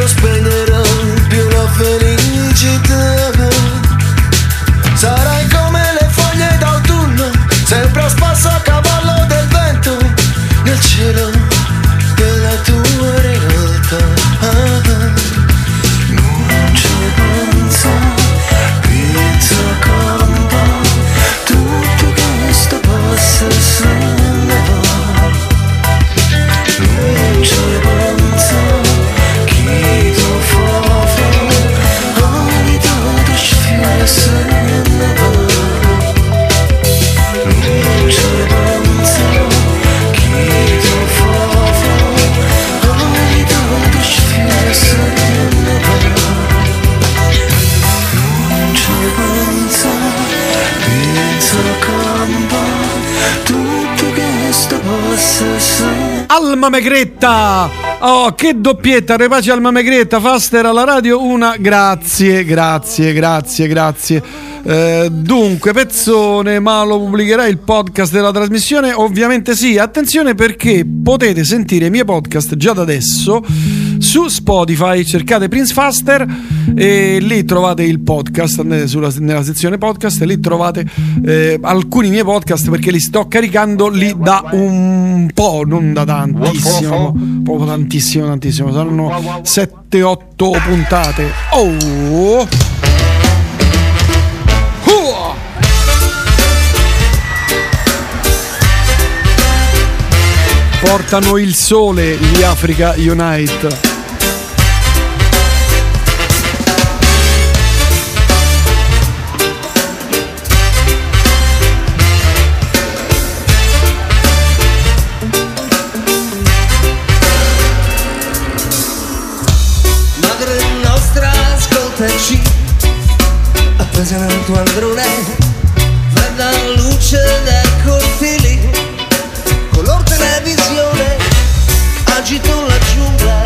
Spendere Almamegretta. Oh, che doppietta, Roy Paci Almamegretta, Faster alla radio una. Grazie, grazie, grazie, grazie. Eh, dunque, Pezzone, ma lo pubblicherai il podcast della trasmissione? Ovviamente sì, attenzione perché potete sentire i miei podcast già da adesso su Spotify, cercate Prince Faster e lì trovate il podcast, andate sulla, nella sezione podcast e lì trovate eh, alcuni miei podcast perché li sto caricando lì da un po', non da tantissimo, proprio tantissimo, tantissimo, saranno sette otto puntate. Oh! Portano il sole gli Africa Unite. Madre nostra, ascoltaci, appesa nel tuo androne, guarda la luce dai cortili. Color televisione, agito la giungla,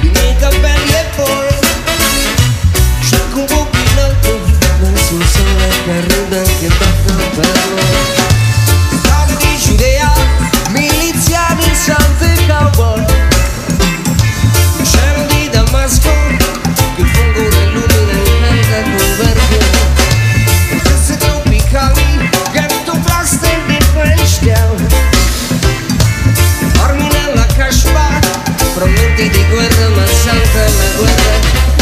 i miei capelli e poi cerco un po' più in alto, penso al sole che ride che batte al pelo. Dalla Nicea, miliziani in Sante Cowboy, cielo di Damasco, il fango dell'umida in alta con verde, teste tropicali, ghetto blaster di French Town. Prometti di guerra ma salta la guerra,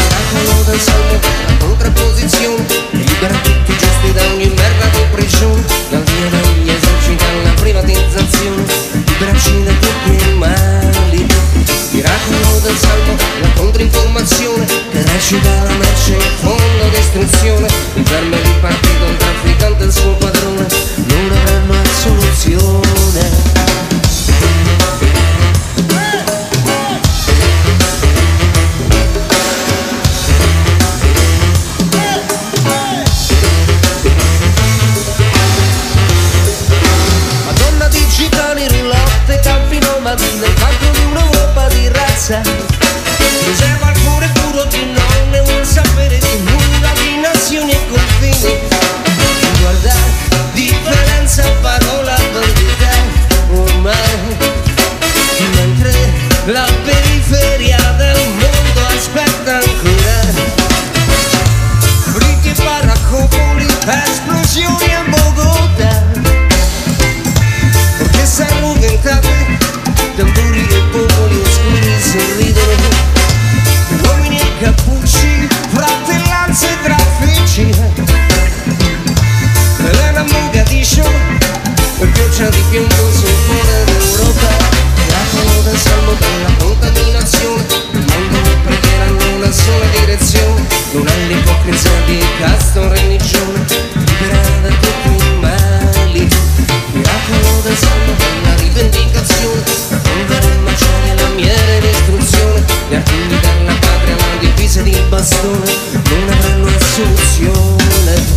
calcolo del sogno, la contrapposizione, libera tutti giusti da ogni merda di prigione, dal via da ogni esercita una privatizzazione, liberaci da tutti i mali, miracolo del salmo, la controinformazione, che recita la merce in fondo distruzione, inferme di partito, un trafficante e il suo padrone, non avranno soluzione. Nel palco di un'Europa di razza riserva il cuore puro di non ne vuol sapere di nulla di nazioni e confini. Guardare differenza parola bandita ormai, mentre la periferia del mondo aspetta ancora brichi e baraccopoli, esplosioni a Bogotà, perché siamo diventati tamburi e popoli oscuri sorridono, uomini e cappucci, fratellanze e traffici, Elena Mogadiscio, pioggia di piombo sul cuore d'Europa, miracolo del salmo della contaminazione, il mondo che preghiera in una sola direzione, non è l'ipocrisia di Castro religione, libera da tutti i mali, miracolo del salmo della rivendicazione, miele distruzione, gli artigli della patria, la divisa di bastone, non avranno soluzione.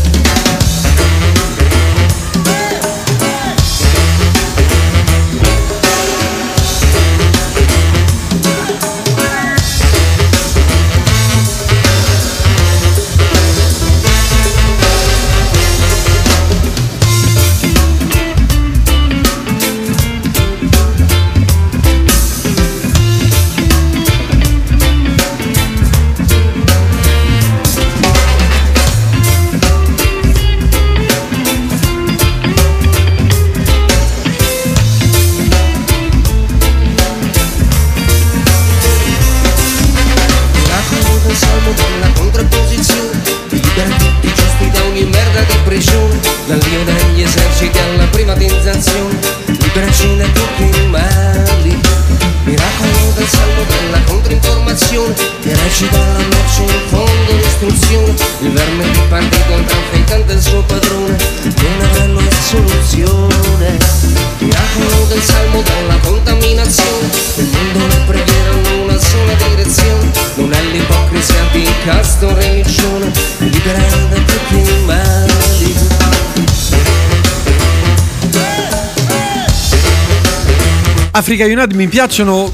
Africa United mi piacciono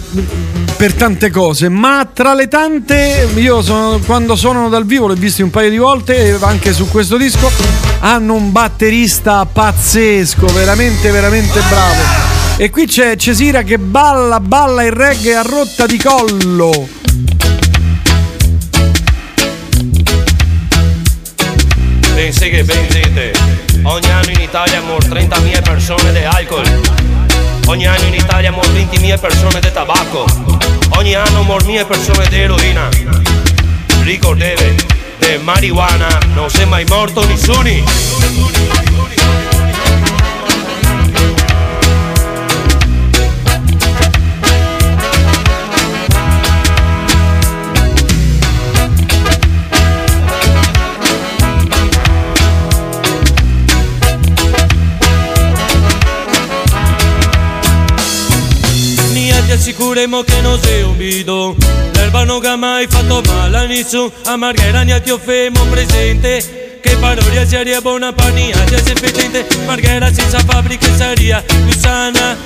per tante cose, ma tra le tante io sono, quando suonano dal vivo, l'ho visto un paio di volte anche su questo disco, hanno un batterista pazzesco, veramente veramente bravo. E qui c'è Cesira che balla balla il reggae a rotta di collo. Pensi che benzite, ogni anno in Italia muor trentamila persone di alcol. Ogni anno in Italia muor ventimila persone di tabacco. Ogni anno muor mille persone di eroina. Ricordatevi, di marijuana non si è mai morto nessuno. Assicuremo che non sei un bido, l'erba non ha mai fatto male a nessuno, a Marghera ne ti offemo presente, che parodia sarebbe buona pania, già se fetente, Marghera senza fabbriche saria più sana.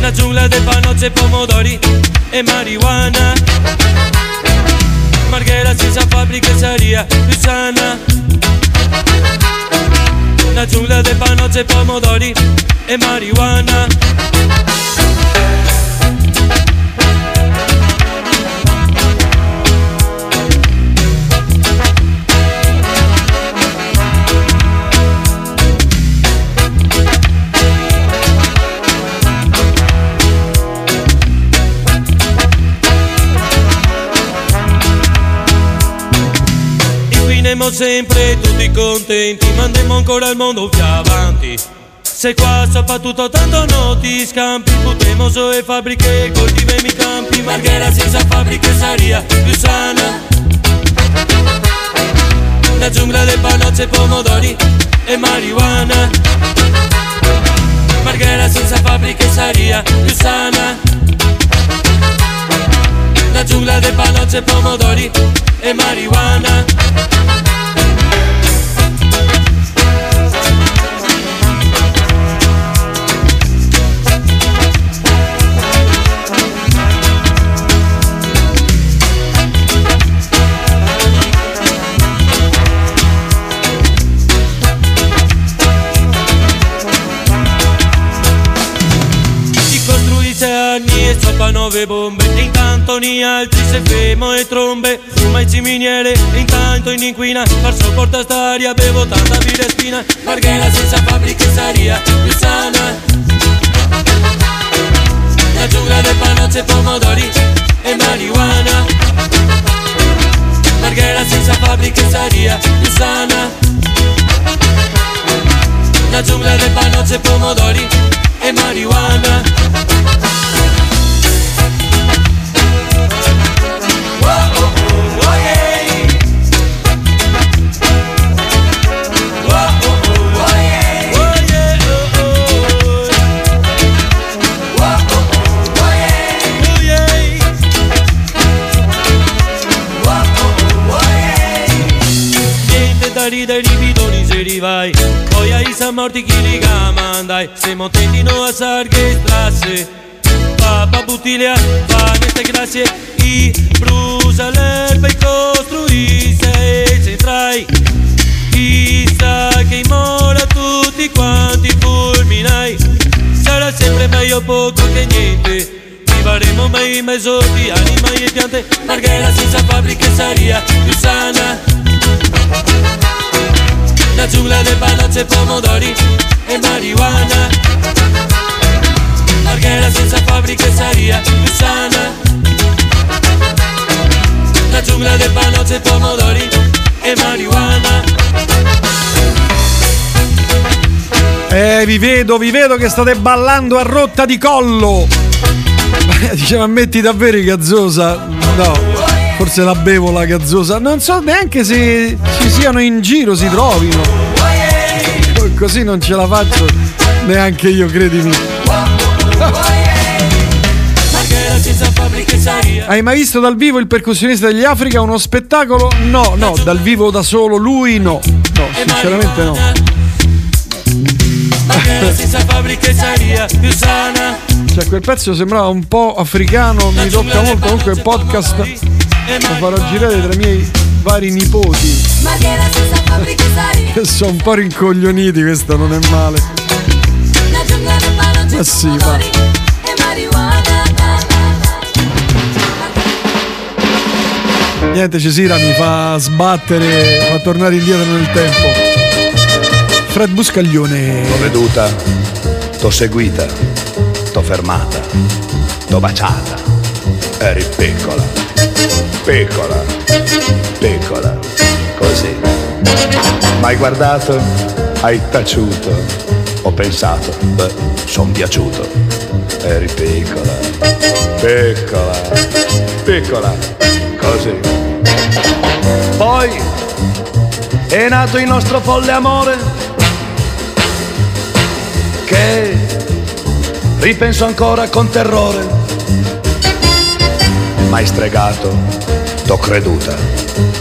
La giungla del panozze, pomodori e marijuana, Marghera senza fabbriche saria più sana. La giungla del panozze, pomodori e marijuana. E finiamo sempre tutti contenti, mandiamo ancora il mondo più avanti. Se qua soprattutto tanto non ti scampi, potremo solo fabbriche, coltiviamo i campi. Marghera senza fabbriche saria più sana. La giungla del panozze, pomodori e marijuana. Marghera senza fabbriche saria più sana. La giungla del panozze, pomodori e marijuana. Nove bombe, e intanto ni altri se femo e trombe, fuma il ciminiere, e intanto in inquina, farso porta staria, bevo tanta birra spina. Marghera senza fabbriche saria più sana. La giungla del panozze, pomodori e marijuana. Marghera senza fabbriche saria più sana. La giungla del panozze, pomodori e marijuana. Dai ribidoni se rivai, poi ai sa morti chi li mandai, se montentino a sarghe strasse, papa bottiglia, fa queste grazie, i brusa l'erba e costruisse e centrai, chissà che in mora tutti quanti fulminai, sarà sempre meglio poco che niente, vivremo mai in mezzo di anima e piante, Marghera senza fabbriche saria più sana. La giungla del panozze, pomodori e marijuana. Marghera senza fabbriche saria più sana. La giungla del panozze, pomodori e marijuana. Eh, vi vedo, vi vedo che state ballando a rotta di collo. Diceva, metti davvero i Gazzosa? No. Forse la bevo la Gazzosa, non so neanche se ci siano in giro, si trovino. Così non ce la faccio neanche io, credimi. Hai mai visto dal vivo il percussionista degli Africa? Uno spettacolo? No, no, dal vivo da solo lui no. No, sinceramente no. nera senza fabbrica e saria più sana. Cioè quel pezzo sembrava un po' africano, mi tocca molto. Comunque il podcast lo farò girare tra i miei vari nipoti che sono un po' rincoglioniti, questa non è male. Ma sì, va. Niente, Cesira mi fa sbattere, fa tornare indietro nel tempo. Fred Buscaglione. T'ho veduta, t'ho seguita, t'ho fermata, t'ho baciata. Eri piccola, piccola, piccola, così. M'hai guardato, hai taciuto, ho pensato, beh, son piaciuto. Eri piccola, piccola, piccola, così. Poi è nato il nostro folle amore, che ripenso ancora con terrore. M'hai stregato, t'ho creduta,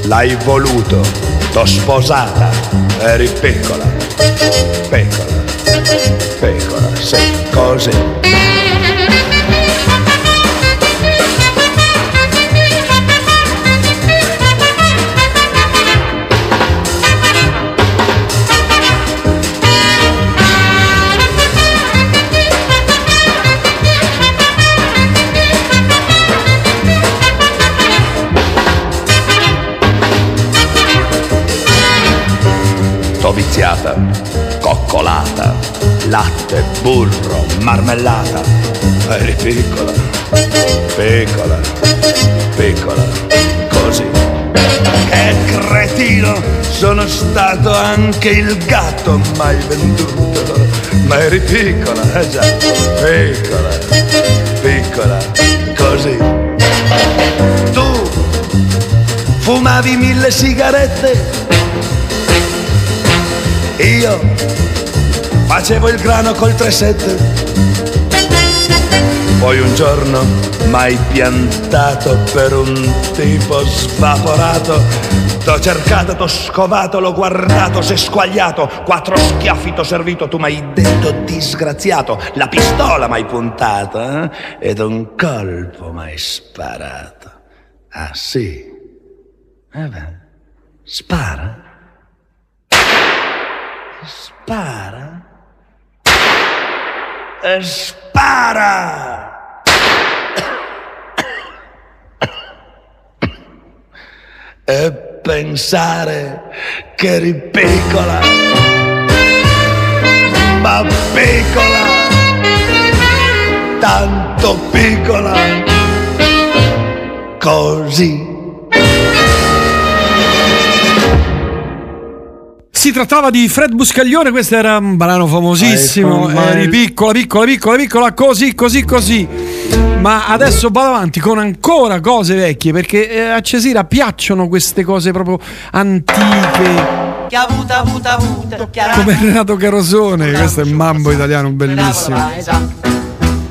l'hai voluto, t'ho sposata. Eri piccola, piccola, piccola, sei così. Viziata, coccolata, latte, burro, marmellata. Eri piccola, piccola, piccola, così. Che cretino, sono stato anche il gatto, mai venduto. Ma eri piccola, eh già, piccola, piccola, così. Tu fumavi mille sigarette, io facevo il grano col tre sette. Poi un giorno m'hai piantato per un tipo svaporato. T'ho cercato, t'ho scovato, l'ho guardato, s'è squagliato. Quattro schiaffi t'ho servito, tu m'hai detto disgraziato. La pistola m'hai puntata, eh? Ed un colpo m'hai sparato. Ah sì? Eh beh, spara? Spara? E spara! E pensare che eri piccola, ma piccola, tanto piccola, così. Si trattava di Fred Buscaglione, questo era un brano famosissimo. Eri piccola, piccola, piccola, piccola, così, così, così. Ma adesso vado avanti con ancora cose vecchie, perché a Cesira piacciono queste cose proprio antiche. Chi ha avuto, avuto, avuto, come Renato Carosone, questo è un mambo italiano bellissimo.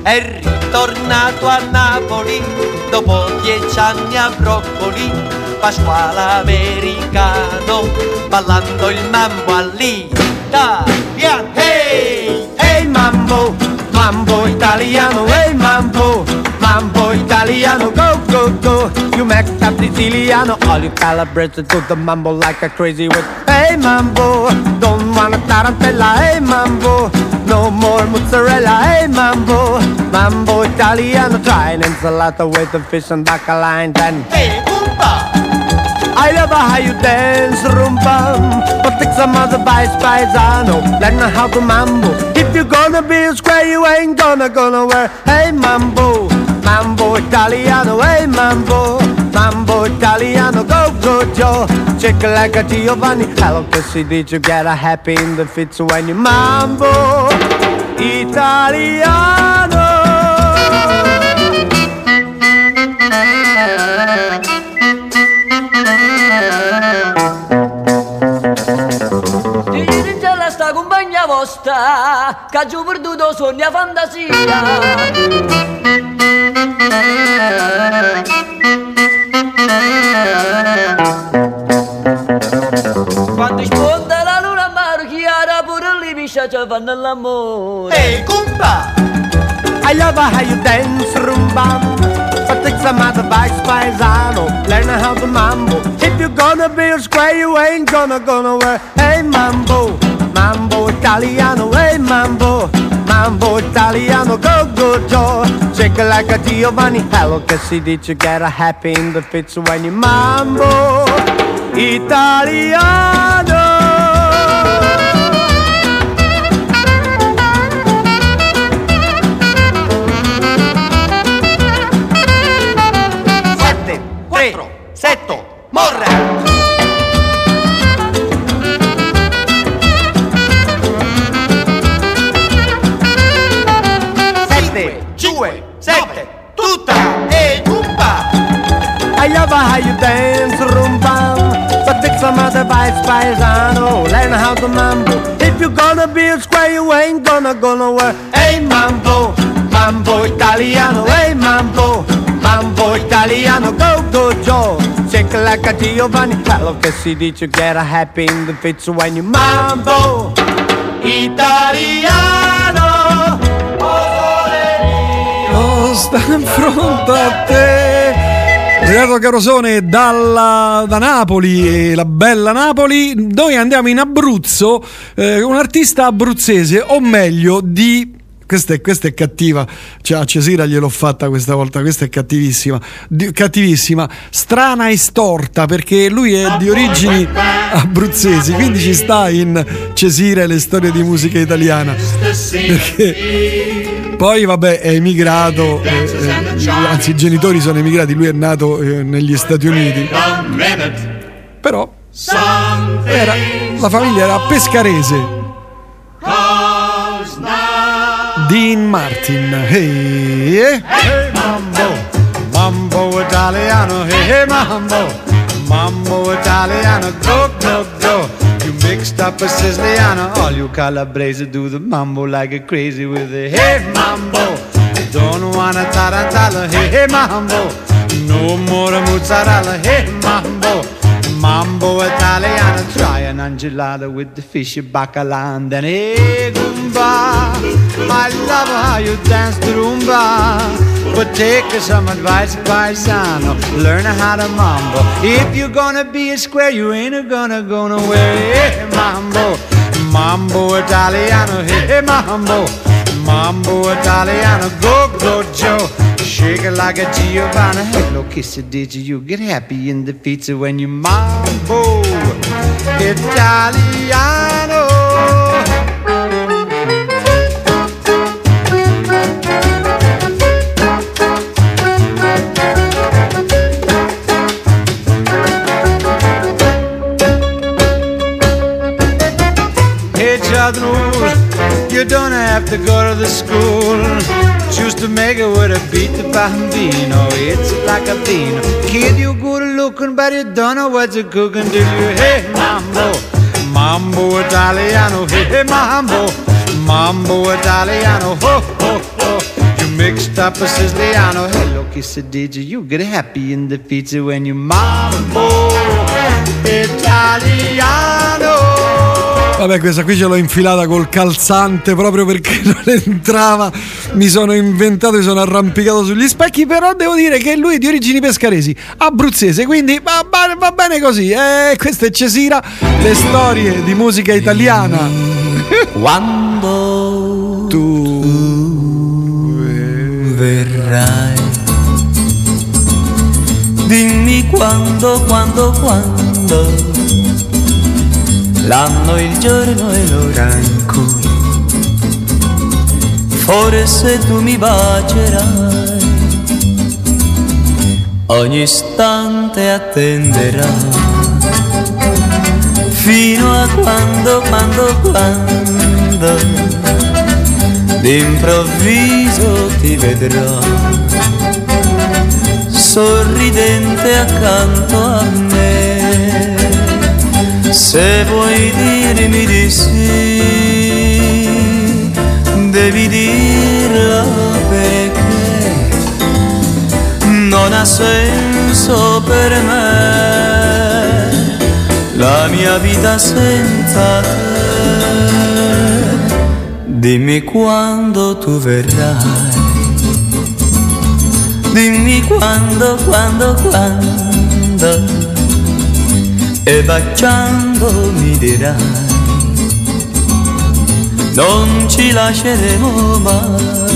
È ritornato a Napoli dopo dieci anni a Broccoli. Pasquale americano ballando il mambo all'italiano. Ehi, hey! Hey, mambo, mambo italiano. Ehi, hey, mambo, mambo italiano. Go, go, go, you make up Siciliano. All you calabrese do the mambo like a crazy way. Ehi, hey, mambo, don't wanna tarantella. Ehi, hey, mambo, no more mozzarella. Ehi, hey, mambo, mambo italiano. Try an insalata with the fish and bacala and then hey, umpa! I love how you dance, rumba, but take some other vice, paisano. Learn how to mambo. If you're gonna be a square, you ain't gonna go nowhere. Hey mambo, mambo italiano. Hey mambo, mambo italiano. Go go Joe, check like a Giovanni. Hello Kissy, did you get a happy in the fits when you mambo italiano? Compagna vostra, che giù perduto sogni a fantasia. Quando sponda la luna a mare, chiara pure lì striscia ci fanno l'amore. Ehi, compa! I love how you dance, rumba, but it's a mother vice paesano. Learn how to mambo. If you're gonna be a square, you ain't gonna gonna wear. Hey mambo, mambo italiano, hey mambo, mambo italiano, go go go. Shake it like a Giovanni, hello, che si dice get a happy in the fits when you mambo italiano. Setto, morra! Sette, due, sette, tutta! E rumba! I love how you dance, rumba, but take some other vibes, paesano. Learn how to mambo. If you're gonna be a square, you ain't gonna go nowhere. Hey mambo, mambo italiano, hey mambo, mambo italiano, go go Joe. Shake like a Giovanni, quello che si dice get a happy in the fits when you mambo italiano. Oh, sta in fronte a te Renato Carosone dalla, da Napoli, e la bella Napoli. Noi andiamo in Abruzzo, eh, un artista abruzzese, o meglio di... Questa è, questa è cattiva, cioè, a Cesira gliel'ho fatta questa volta, questa è cattivissima, di, cattivissima, strana e storta, perché lui è di origini abruzzesi, quindi ci sta in Cesira e le storie di musica italiana, perché poi vabbè è emigrato, eh, eh, anzi i genitori sono emigrati, lui è nato eh, negli Stati Uniti, però era, la famiglia era pescarese. Dean Martin, hey, hey, hey mambo, mambo italiano, hey, hey mambo, mambo italiano, go, go, go. You mixed up a Siciliano, all you Calabrese do the mambo like a crazy with a hey mambo. Don't wanna tarantala, hey, hey mambo, no more mozzarella, hey mambo, mambo italiano. Try an angelada with the fish baccalà and then hey gumba. I love how you dance the rumba, but take some advice, paisano. Learn how to mambo. If you're gonna be a square, you ain't gonna go nowhere. Hey mambo, mambo italiano, hey mambo, mambo italiano, go go Joe. Shake it like a Giovanna. Hello, kiss it, did you get happy in the pizza when you mambo italiano? Hey, Gianluca, you don't have to go to the school. Choose to make it with a beat the bambino. It's like a vino. Kid, you good looking, but you don't know what you're cooking till you hey mambo, mambo italiano, hey, hey mambo, mambo italiano, ho ho ho. You mixed up a Siciliano. Hello, kiss a D J, you get happy in the pizza when you mambo italiano. Vabbè, questa qui ce l'ho infilata col calzante proprio perché non entrava, mi sono inventato, mi sono arrampicato sugli specchi, però devo dire che lui è di origini pescaresi, abruzzese, quindi va bene, va bene così, eh, questa è Cesira, le storie di musica italiana. Quando tu verrai, dimmi quando, quando, quando, l'anno, il giorno e l'ora in cui forse tu mi bacerai. Ogni istante attenderò fino a quando, quando, quando d'improvviso ti vedrò sorridente accanto a me. Se vuoi dirmi di sì, devi dirlo perché non ha senso per me la mia vita senza te. Dimmi quando tu verrai, dimmi quando, quando, quando, e baciando mi dirai, non ci lasceremo mai.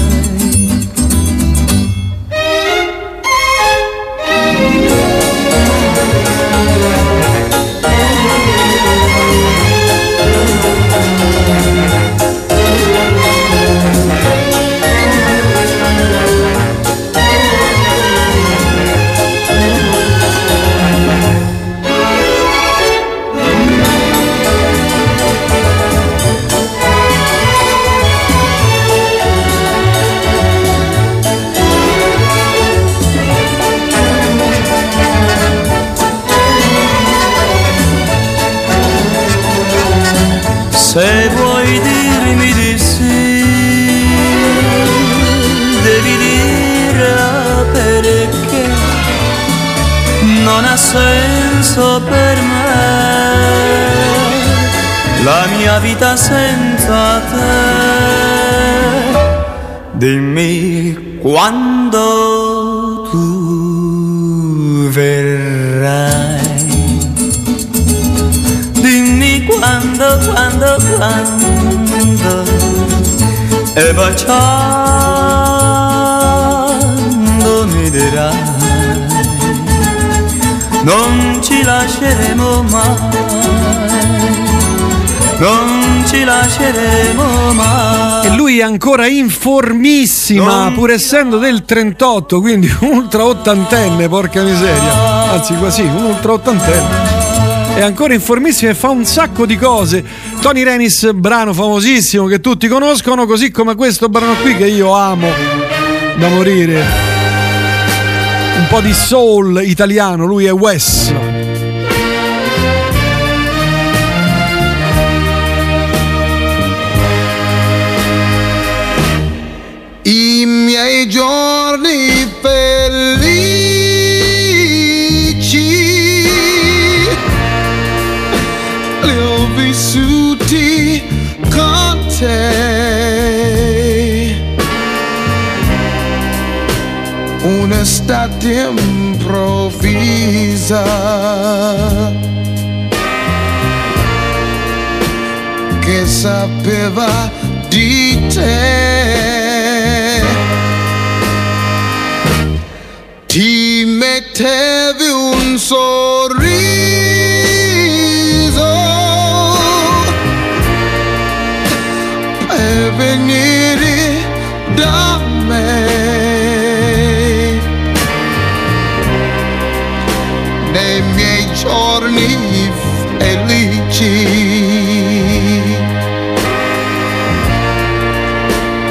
Se vuoi dirmi di sì, devi dirla perché non ha senso per me la mia vita senza te. Dimmi quando tu verrai, quando, quando, quando, e baciando mi dirai, non ci lasceremo mai, non ci lasceremo mai. E lui è ancora informissima, non pur essendo del trentotto, quindi ultra ottantenne, porca miseria, anzi quasi un ultra ottantenne. È ancora informissimo e fa un sacco di cose. Tony Renis, brano famosissimo che tutti conoscono, così come questo brano qui che io amo da morire. Un po' di soul italiano, lui è Wes. I miei giorni felici vissuti con te, un'estate improvvisa che sapeva di te, ti mettevi un sorriso venire da me, nei miei giorni felici,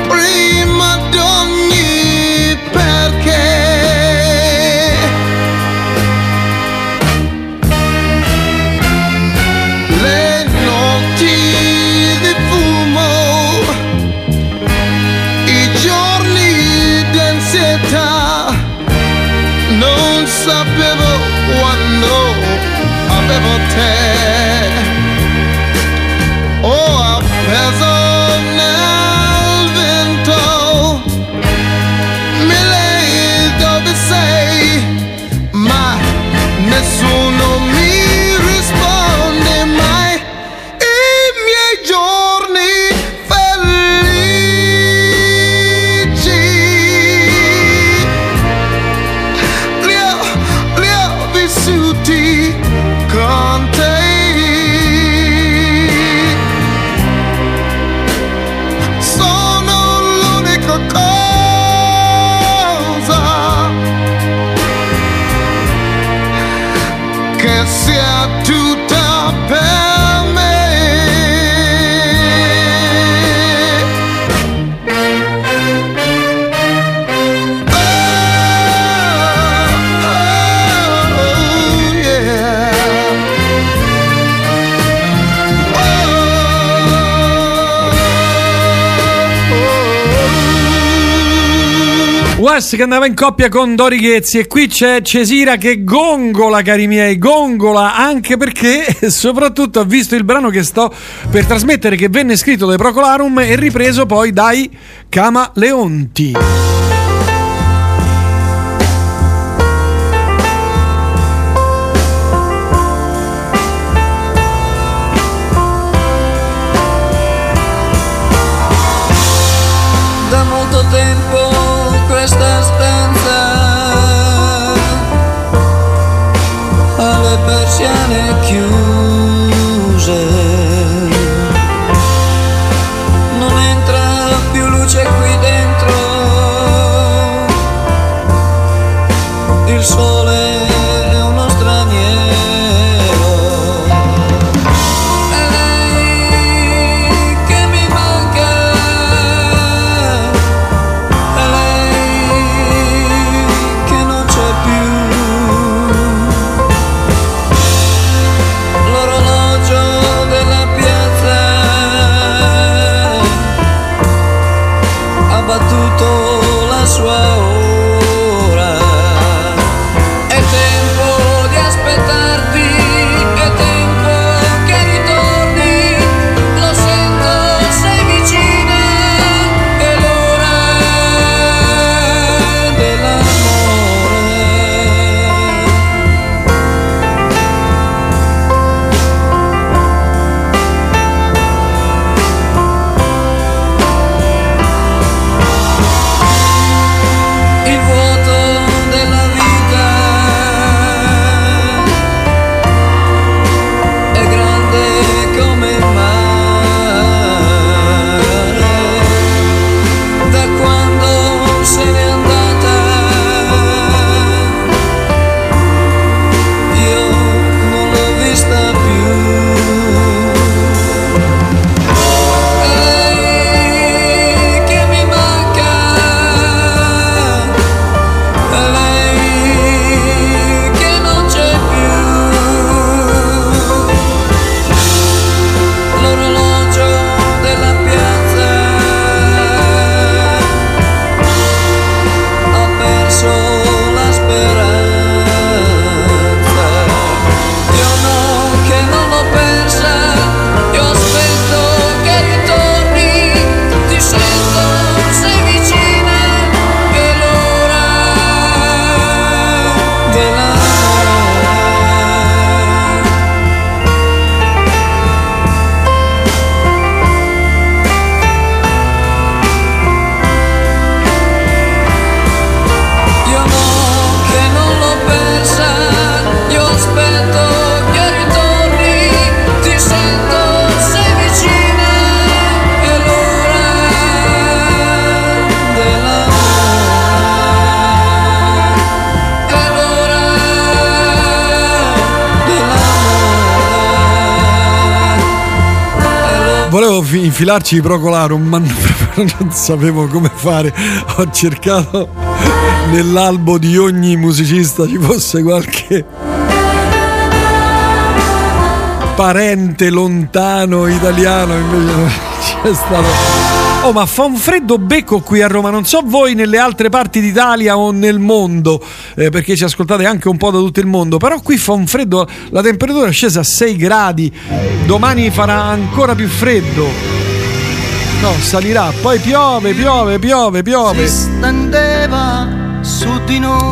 prima d'ogni perché le notti di fumo, non sapevo quando avevo te. West che andava in coppia con Dori Ghezzi, e qui c'è Cesira che gongola, cari miei, gongola, anche perché soprattutto ha visto il brano che sto per trasmettere, che venne scritto dai Procolarum e ripreso poi dai Camaleonti. Questa stanza ha le persiane chiuse, non entra più luce qui dentro, il sole è uno straniero, è lei che mi manca, è lei la sua ora, è tempo di aspettarti, è tempo che ritorni, lo sento, sei vicina, è l'ora dell'amore. Il vuoto della vita è grande come il mare, da quando se n'è andata io non l'ho vista più, è lei che mi manca, è lei che non c'è più, l'orologio della piazza ha perso la speranza, io no che non l'ho persa, io aspetto che ritorni, ti sento, sei vicina, è l'ora dell'amore. Io no che non l'ho persa, io aspetto che ritorni, ti sento, sei vicina, è l'ora dell'amore, è l'ora dell'amore. Volevo fi- infilarci i Procolarum, ma non, non sapevo come fare. Ho cercato nell'albo di ogni musicista ci fosse qualche parente lontano italiano, invece non c'è stato. Oh, ma fa un freddo becco qui a Roma, non so voi nelle altre parti d'Italia o nel mondo, eh, perché ci ascoltate anche un po' da tutto il mondo, però qui fa un freddo, la temperatura è scesa a sei gradi, domani farà ancora più freddo, no, salirà, poi piove, piove, piove, piove.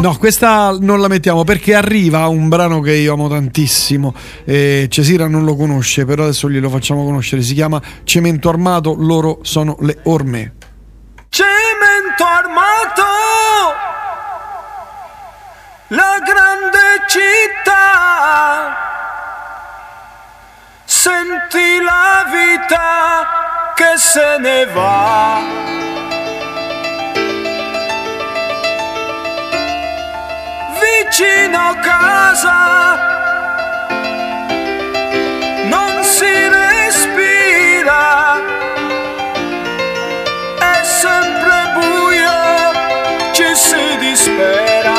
No, questa non la mettiamo perché arriva un brano che io amo tantissimo, eh, Cesira non lo conosce, però adesso glielo facciamo conoscere, si chiama Cemento Armato, loro sono Le Orme. Cemento armato, la grande città, senti la vita che se ne va, vicino casa non si respira, è sempre buio, ci si dispera,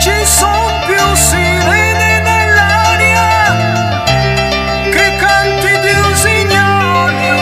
ci son più sirene nell'aria che canti di usignoli,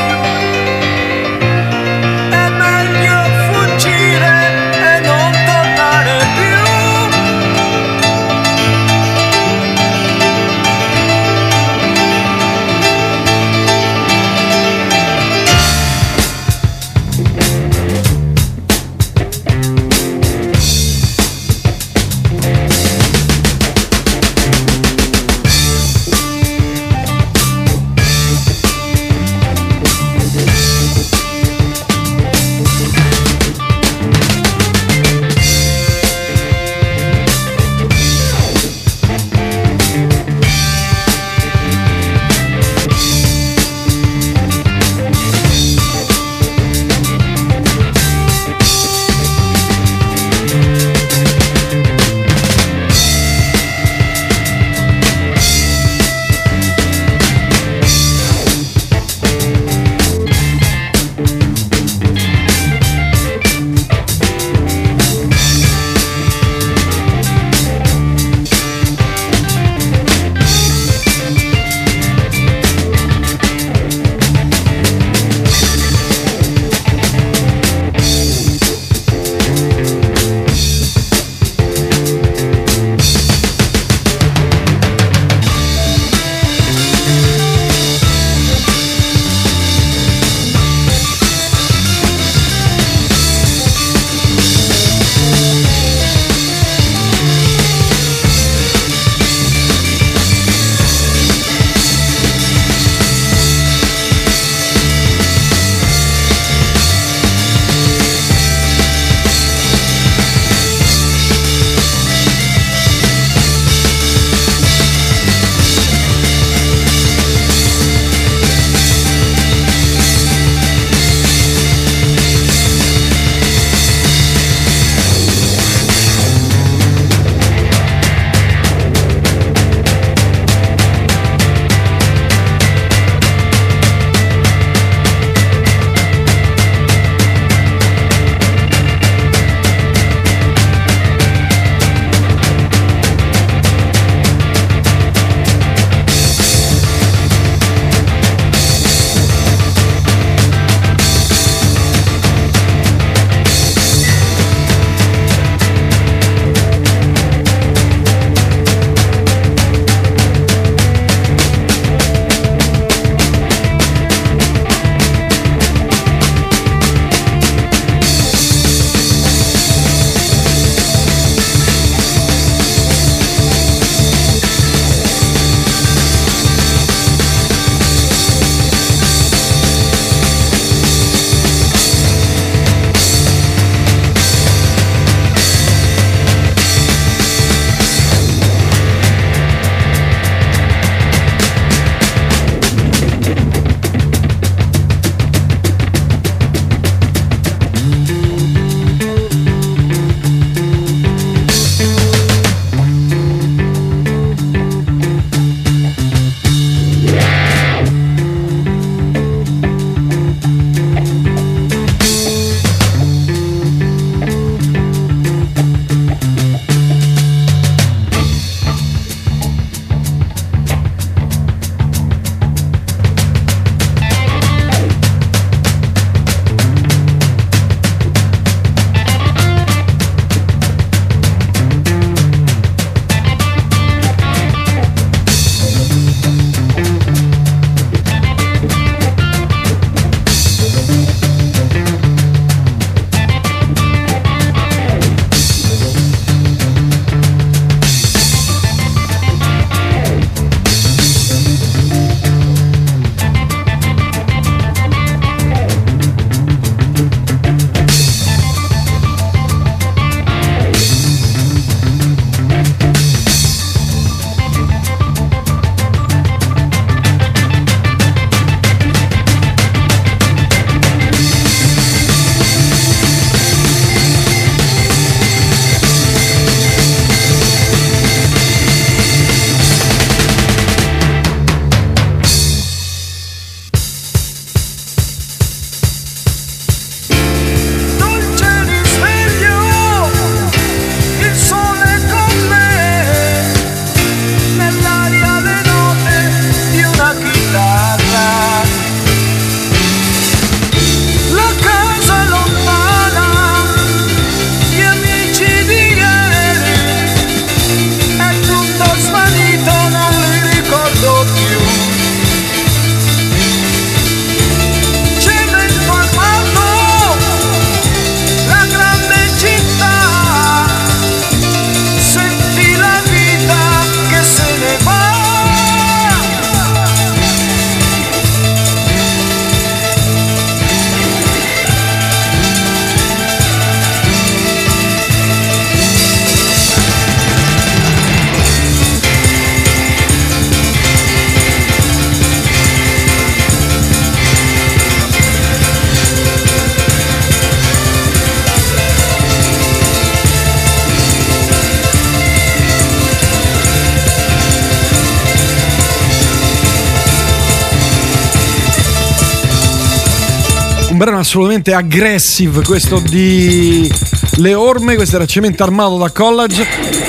brano assolutamente aggressive, questo di Le Orme. Questo era Cemento Armato da Collage.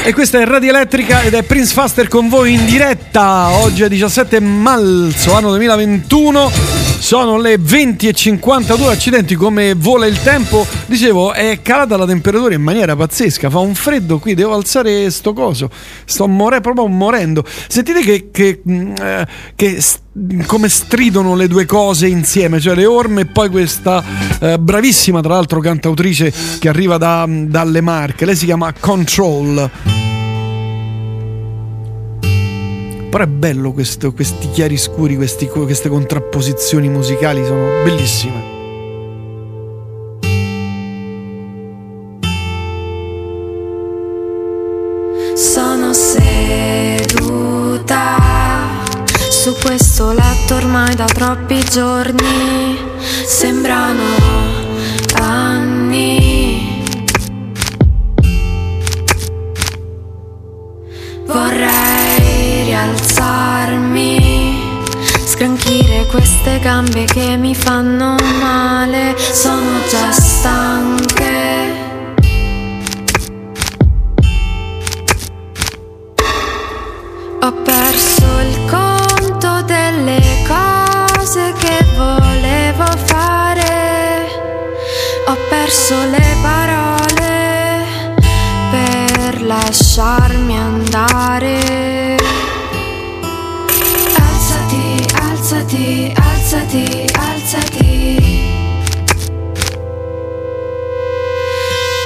E questa è Radio Elettrica ed è Prince Faster con voi in diretta. Oggi è diciassette marzo anno duemilaventuno. Sono le venti e cinquantadue. Accidenti come vola il tempo. Dicevo, è calata la temperatura in maniera pazzesca. Fa un freddo qui, devo alzare sto coso. Sto more- proprio morendo. Sentite che, che, eh, che st- come stridono le due cose insieme, cioè Le Orme e poi questa eh, bravissima tra l'altro cantautrice che arriva da, dalle Marche. Lei si chiama Control. Però è bello questo, questi chiaroscuri, questi, queste contrapposizioni musicali sono bellissime. Sono seduta su questo letto ormai da troppi giorni, sembrano anni. Vorrei rialzarmi, sgranchire queste gambe che mi fanno male. Sono già stanche. Ho perso il corpo delle cose che volevo fare, ho perso le parole per lasciarmi andare. Alzati, alzati, alzati, alzati.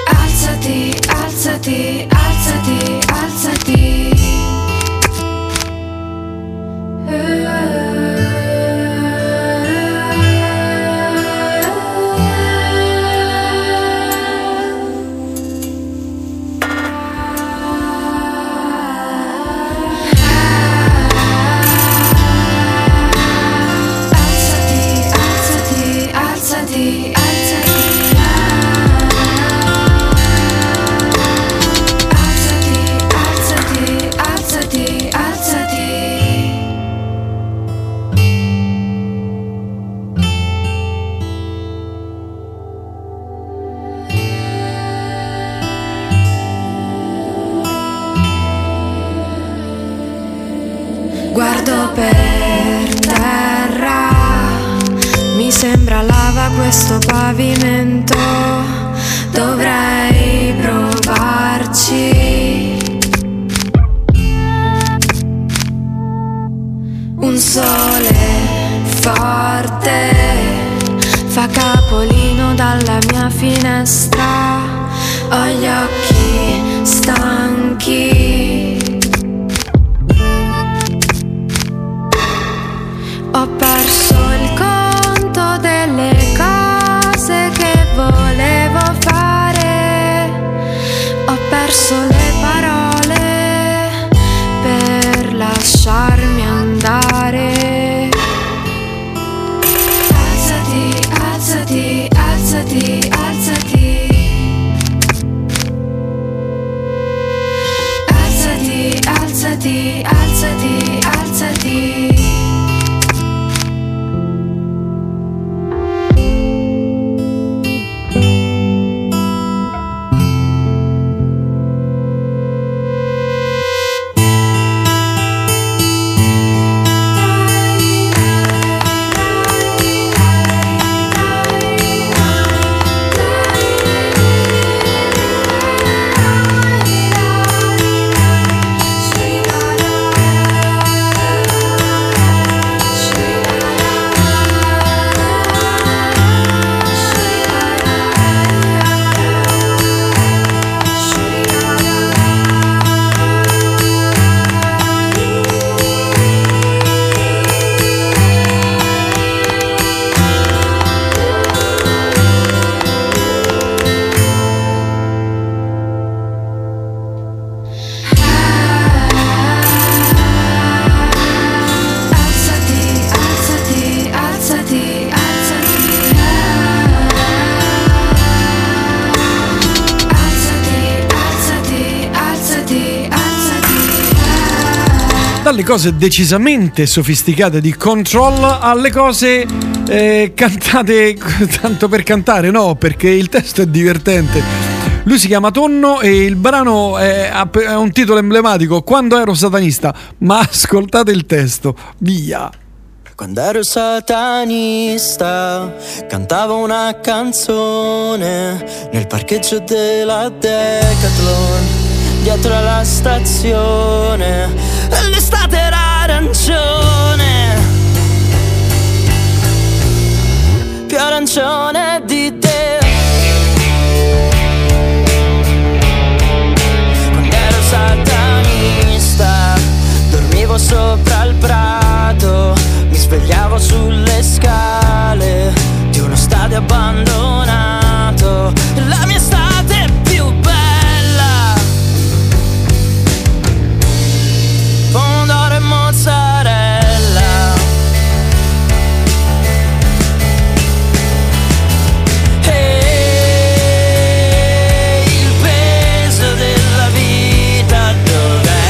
Alzati, alzati, alzati, alzati. Questo pavimento dovrei provarci. Un sole forte fa capolino dalla mia finestra. Ho gli occhi stanchi. Ho perso il conto delle cose che volevo fare, ho perso le parole per lasciarmi andare. Alzati, alzati, alzati, alzati. dalle cose decisamente sofisticate di Control alle cose eh, cantate tanto per cantare, no, perché il testo è divertente. Lui si chiama Tonno e il brano è, è un titolo emblematico, Quando ero satanista, ma ascoltate il testo, via. Quando ero satanista cantavo una canzone nel parcheggio della Decathlon dietro alla stazione, l'estate era arancione, più arancione di te. Quando ero satanista dormivo sopra il prato, mi svegliavo sulle scale di uno stadio abbandonato. La mia estate è più bella, pomodoro e mozzarella. E il peso della vita dov'è?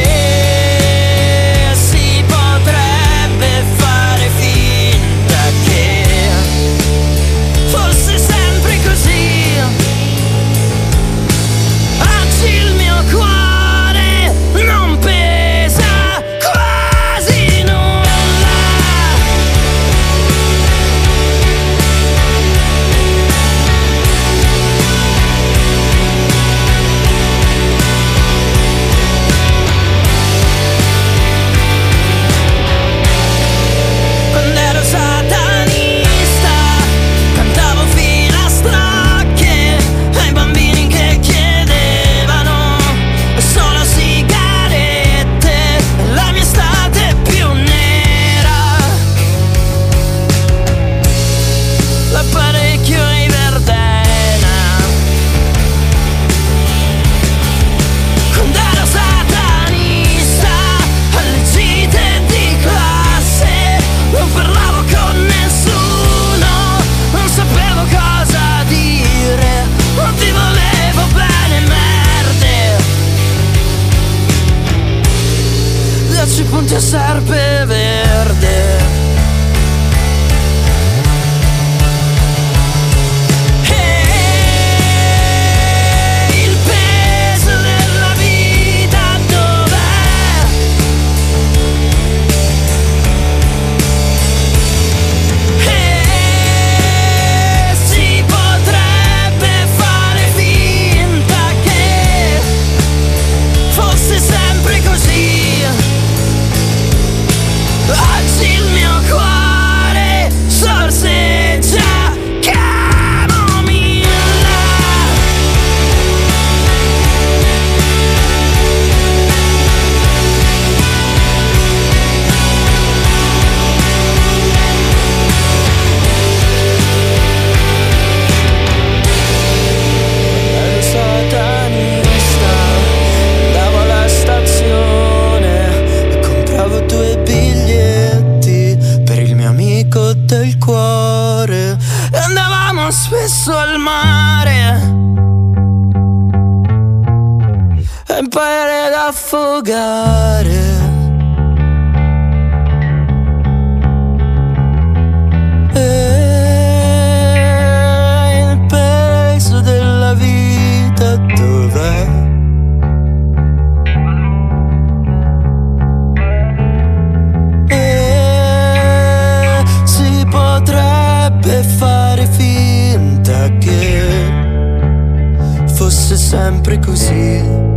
E si potrebbe fare finta che fosse sempre così. Il mio cuore non pesa quasi nulla. Quando ero satanista cantavo fino a stracche ai bambini che chiedono solo sigarette, la mia estate è più nera, l'apparecchio di Verdena. Quando ero satanista alle gite di classe non parlavo con nessuno, non sapevo cosa dire, non ti volevo bene merde. Dieci punti a serpe verde. E il peso della vita dov'è? E si potrebbe fare finta che fosse sempre così. Oggi il mio cuore sorseggia camomilla. Ero satanista, andavo alla stazione e compravo due biglietti per il mio amico del cuore. E andavamo spesso al mare a imparare ad affogare. E il peso della vita dov'è? E si potrebbe fare finta che fosse sempre così.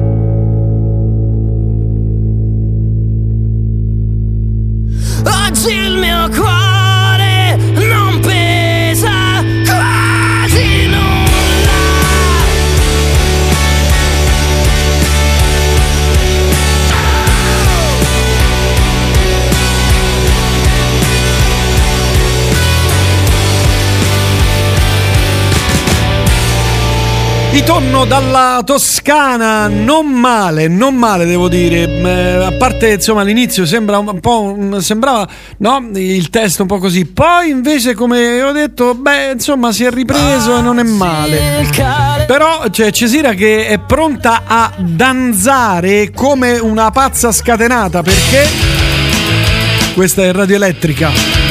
Oggi il mio cuore non pesa quasi nulla. Ritorno dalla Toscana, non male, non male devo dire, eh, a parte insomma all'inizio sembra un po', sembrava no, il testo un po' così, poi invece come ho detto, beh insomma si è ripreso e non è male, però c'è Cesira che è pronta a danzare come una pazza scatenata, perché questa è Radio Elettrica.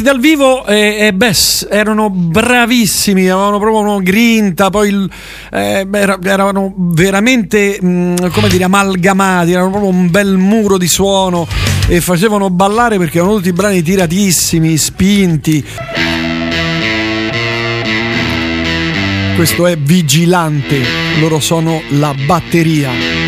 Dal vivo eh, eh, beh, erano bravissimi, avevano proprio una grinta, poi eh, beh, eravano veramente mh, come dire amalgamati, erano proprio un bel muro di suono e facevano ballare perché erano tutti brani tiratissimi, spinti. Questo è Vigilante, loro sono la batteria.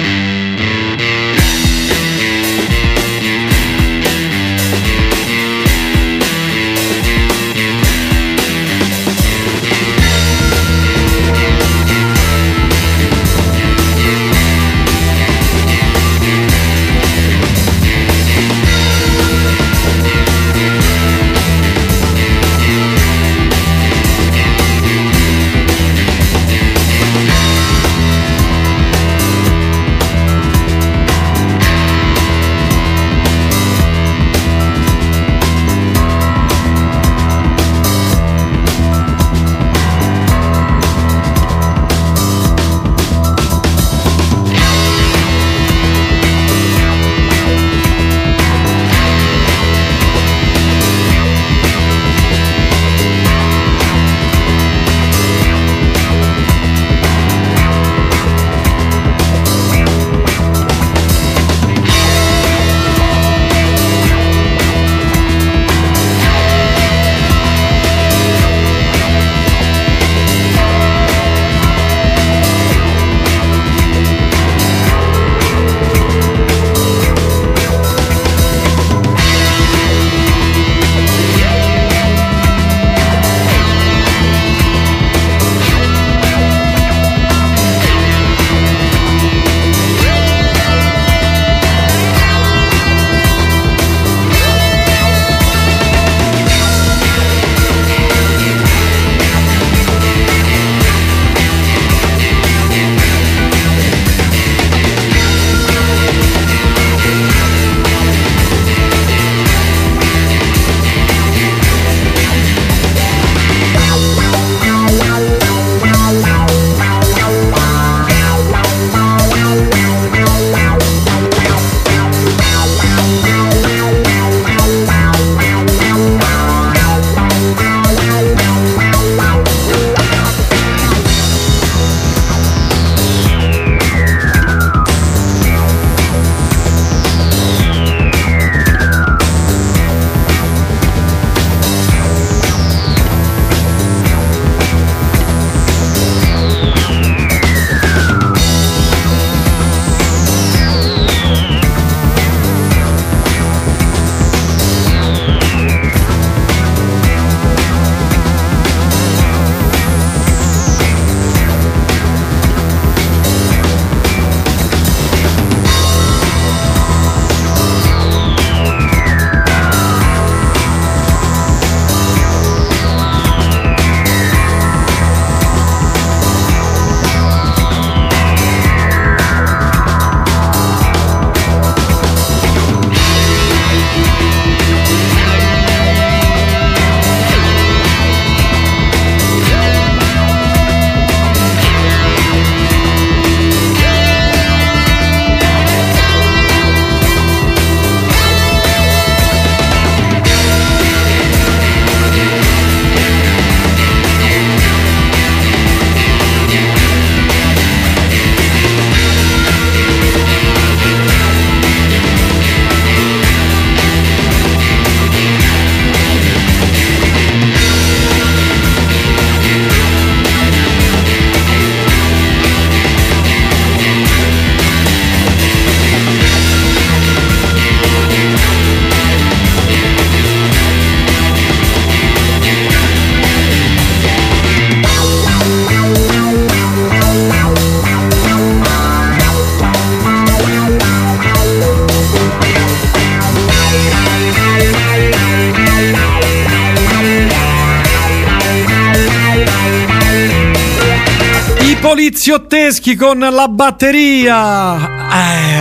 Poliziotteschi con La batteria.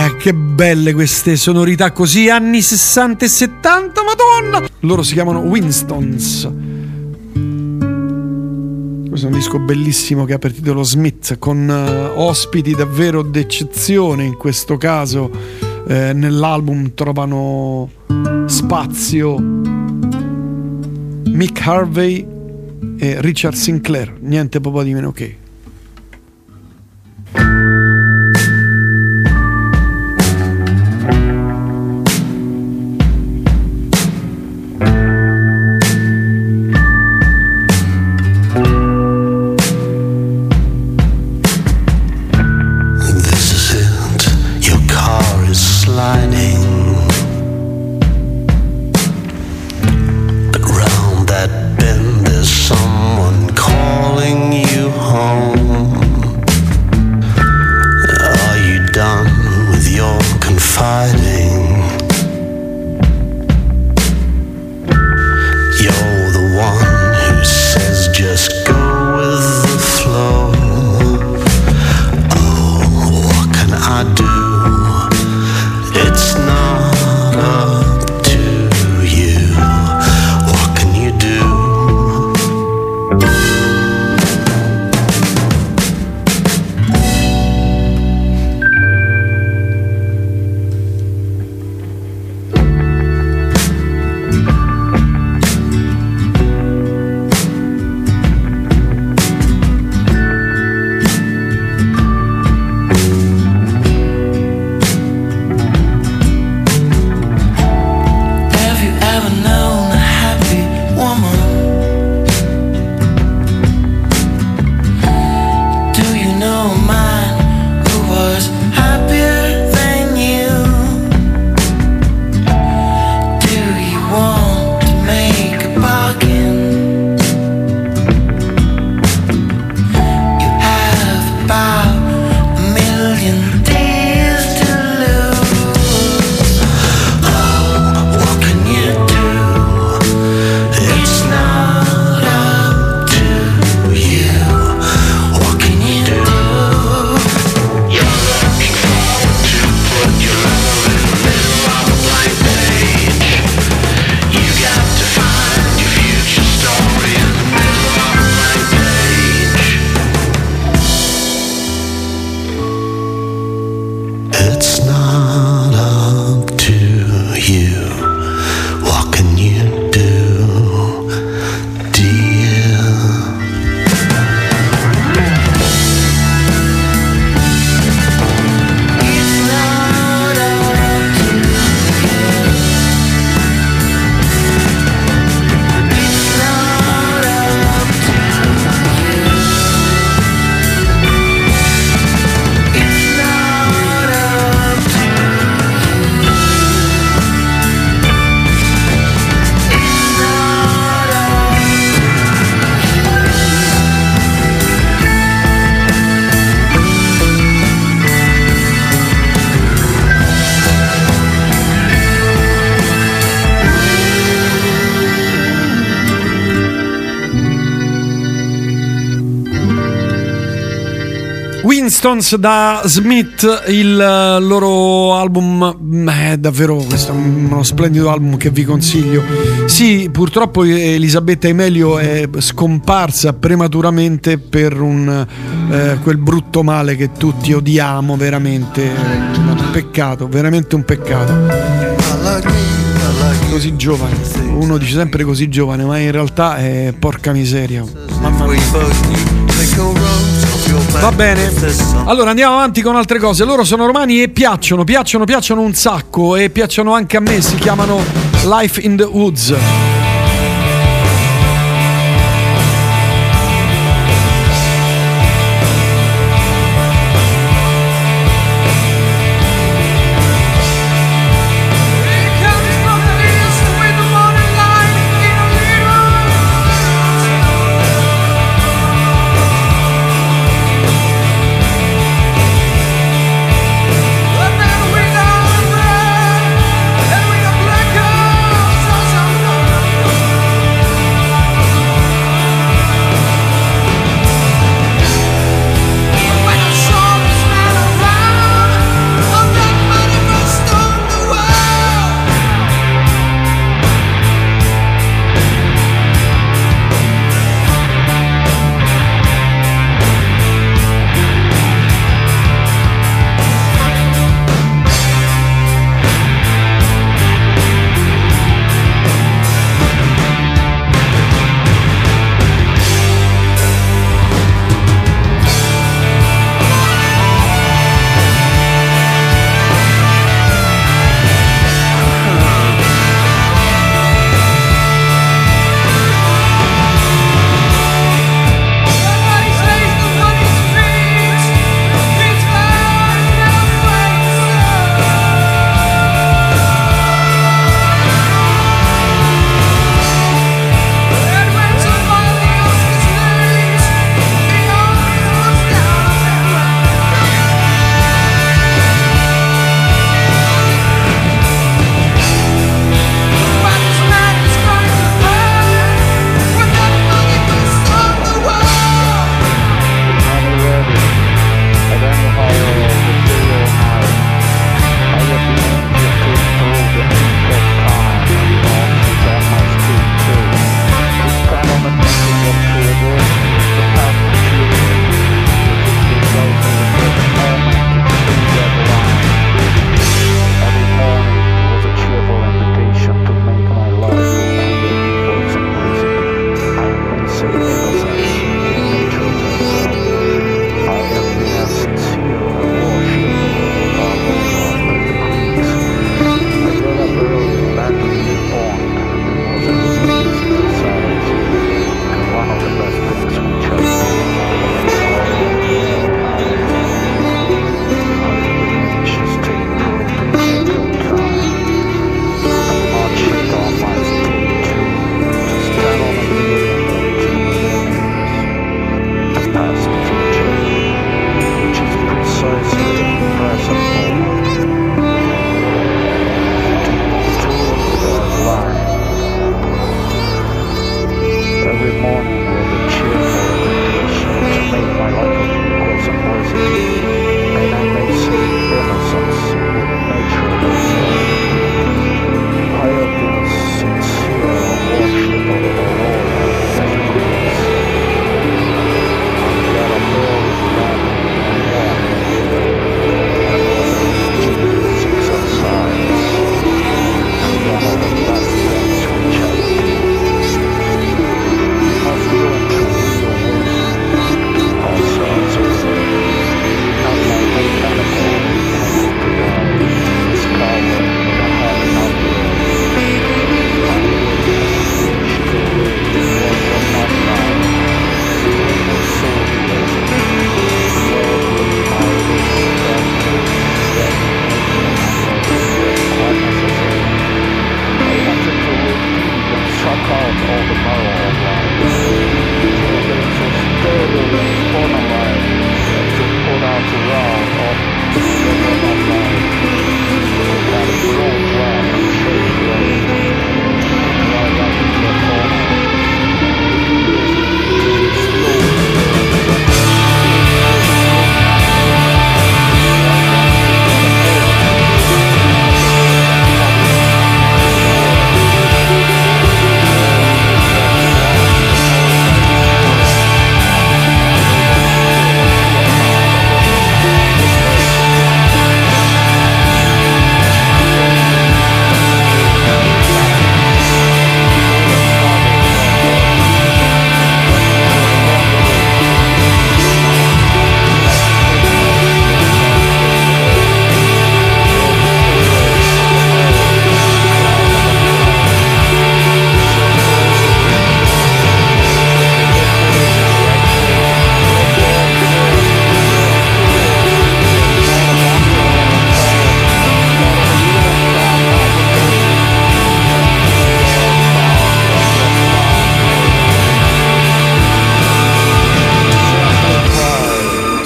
Eh, che belle queste sonorità così anni sessanta e settanta, madonna. Loro si chiamano Winstons. Questo è un disco bellissimo che ha per titolo Smith, con uh, ospiti davvero d'eccezione. In questo caso eh, nell'album trovano spazio Mick Harvey e Richard Sinclair, niente po' di meno che. Stones da Smith, il loro album è davvero, questo è uno splendido album che vi consiglio. Sì, purtroppo Elisabetta Emelio è scomparsa prematuramente per un, eh, quel brutto male che tutti odiamo veramente. Un peccato, veramente un peccato. Così giovane, uno dice sempre così giovane, ma in realtà è porca miseria. Mamma mia. Va bene, allora andiamo avanti con altre cose. Loro sono romani e piacciono, piacciono, piacciono un sacco. E piacciono anche a me, si chiamano Life in the Woods.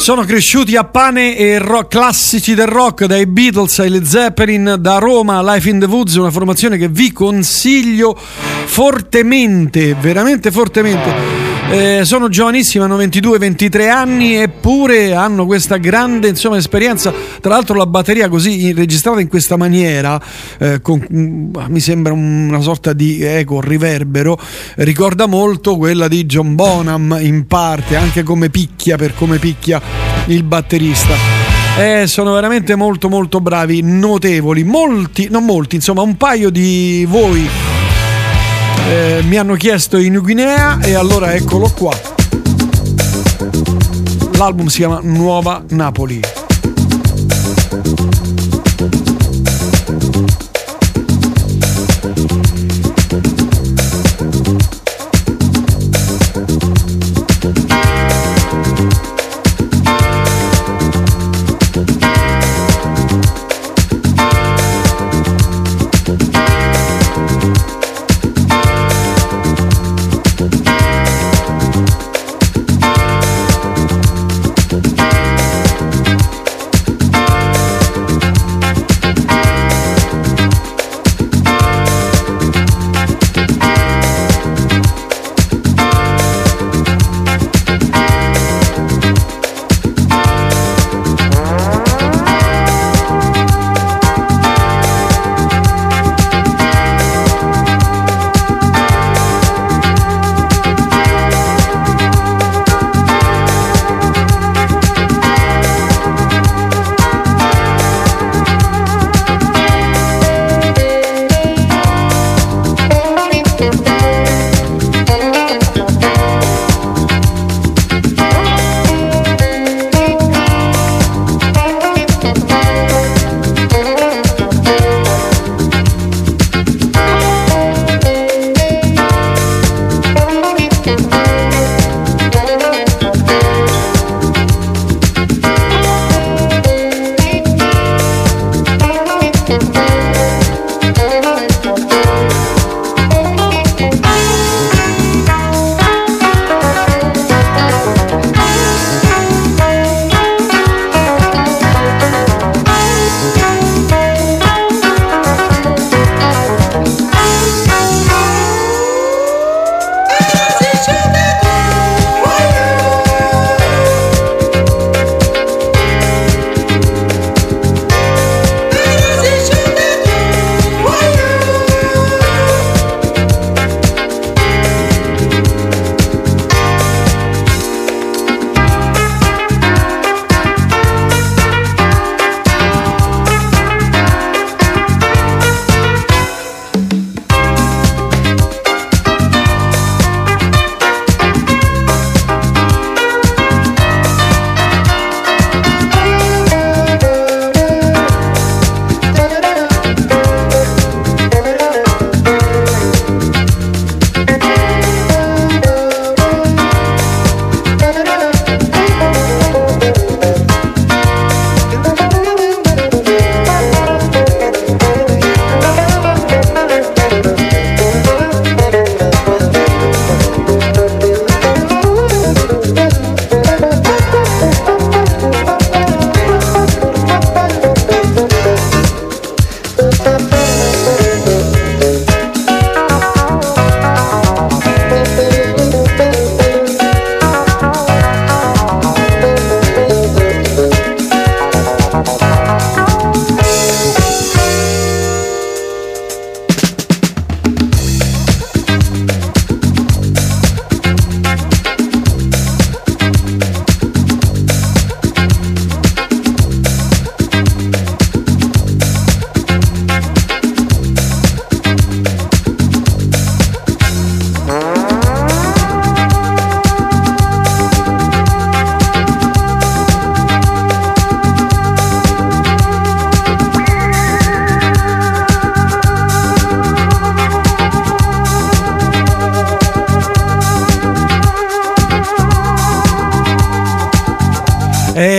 Sono cresciuti a pane e rock, classici del rock, dai Beatles ai Led Zeppelin, da Roma Life in the Woods, una formazione che vi consiglio fortemente, veramente fortemente. Eh, sono giovanissimi, hanno ventidue ventitré anni, eppure hanno questa grande, insomma, esperienza. Tra l'altro la batteria così registrata in questa maniera, eh, con, mi sembra una sorta di eco, riverbero, ricorda molto quella di John Bonham in parte, anche come picchia, per come picchia il batterista. Eh, sono veramente molto molto bravi, notevoli, molti, non molti, insomma un paio di voi Eh, mi hanno chiesto in Guinea e allora eccolo qua. L'album si chiama Nuova Napoli.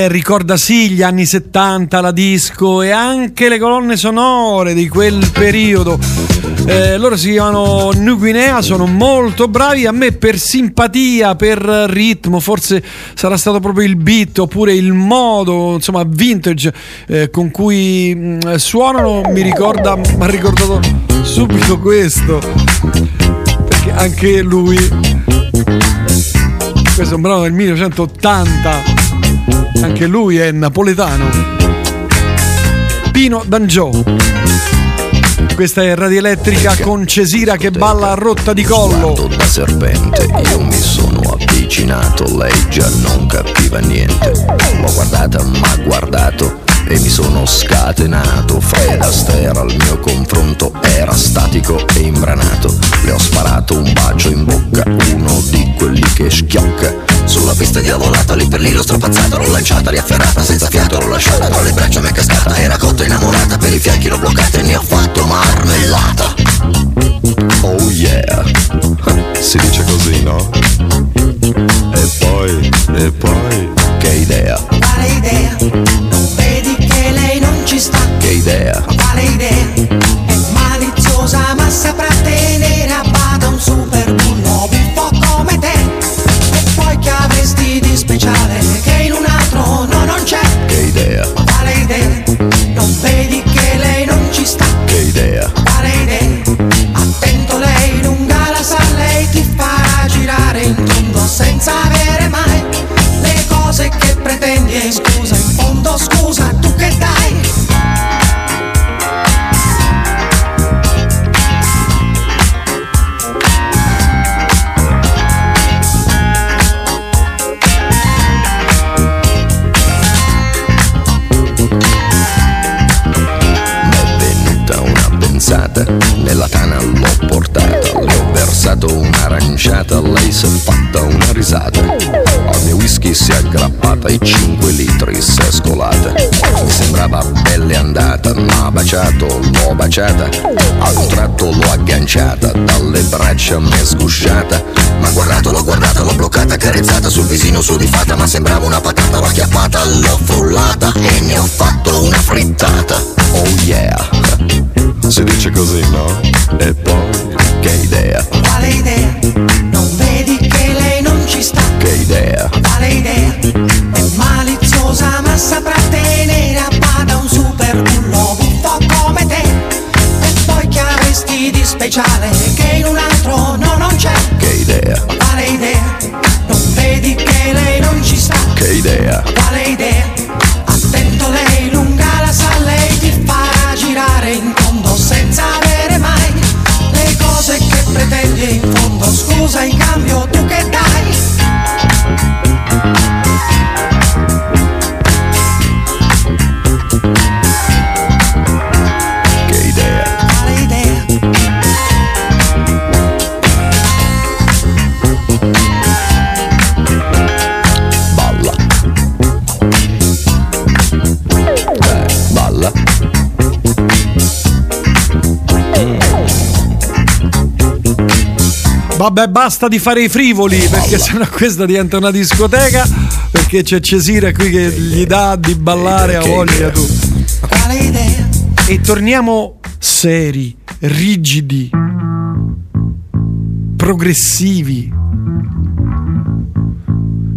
Ricorda sì gli anni settanta, la disco e anche le colonne sonore di quel periodo. eh, loro si chiamano New Guinea, sono molto bravi. A me per simpatia, per ritmo, forse sarà stato proprio il beat oppure il modo, insomma, vintage eh, con cui mh, suonano, mi ricorda, mi ha ricordato subito questo, perché anche lui, questo è un brano del millenovecentottanta, anche lui è napoletano, Pino D'Angio. Questa è Radio Elettrica con Cesira che balla a rotta di collo. Guardo da serpente, io mi sono avvicinato, lei già non capiva niente. L'ho guardata, m'ha guardato e mi sono scatenato. Fred Astaire al mio confronto era statico e imbranato. Le ho sparato un bacio in bocca, uno di quelli che schiocca. Sulla pista diavolata, lì per lì l'ho strapazzata, l'ho lanciata, riafferrata, senza fiato l'ho lasciata, tra le braccia mi è cascata, era cotta innamorata, per i fianchi l'ho bloccata e ne ho fatto marmellata. Oh yeah, si dice così, no? E poi, e poi, che idea, quale idea, non vedi che lei non ci sta, che idea, quale idea, è maliziosa ma saprà tenere a bada un super bullo buffo come te. Che avresti di speciale che in un altro no non c'è? Che idea? Ma quale idea? Non vedi che lei non ci sta? Che idea? Ma quale idea? Attento lei, lunga la sa, lei ti farà girare il mondo senza avere mai le cose che pretendi. E scusa, in fondo scusa, tu che dai? Nella tana l'ho portata, le ho versato un'aranciata, lei si è fatta una risata, al mio whisky si è aggrappata, i cinque litri si è scolata, mi sembrava pelle andata, ma baciato, l'ho baciata, a un tratto l'ho agganciata, dalle braccia mi è sgusciata, ma guardato, l'ho guardata, l'ho bloccata, carezzata, sul visino sudifata, ma sembrava una patata, l'ho acchiappata, l'ho frullata e ne ho fatto una frittata. Oh yeah! Si dice così, no? E poi, che idea? Quale idea? Non vedi che lei non ci sta? Che idea? Quale idea? È maliziosa ma saprà tenere a bada un super bullo buffo come te. E poi che avresti di speciale che in un altro no non c'è? Che idea? Quale idea? Non vedi che lei non ci sta? Che idea? Quale idea? Attento lei, lunga la sa, lei ti farà girare in senza avere mai le cose che pretendi, in fondo scusa, in cambio tu che dai? Che idea? Quale idea? Balla, eh, balla. Vabbè, basta di fare i frivoli, perché sennò questa diventa una discoteca, perché c'è Cesira qui che gli dà di ballare a voglia tu. Quale idea? E torniamo seri, rigidi, progressivi.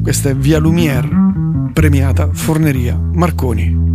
Questa è Via Lumière, premiata Forneria Marconi.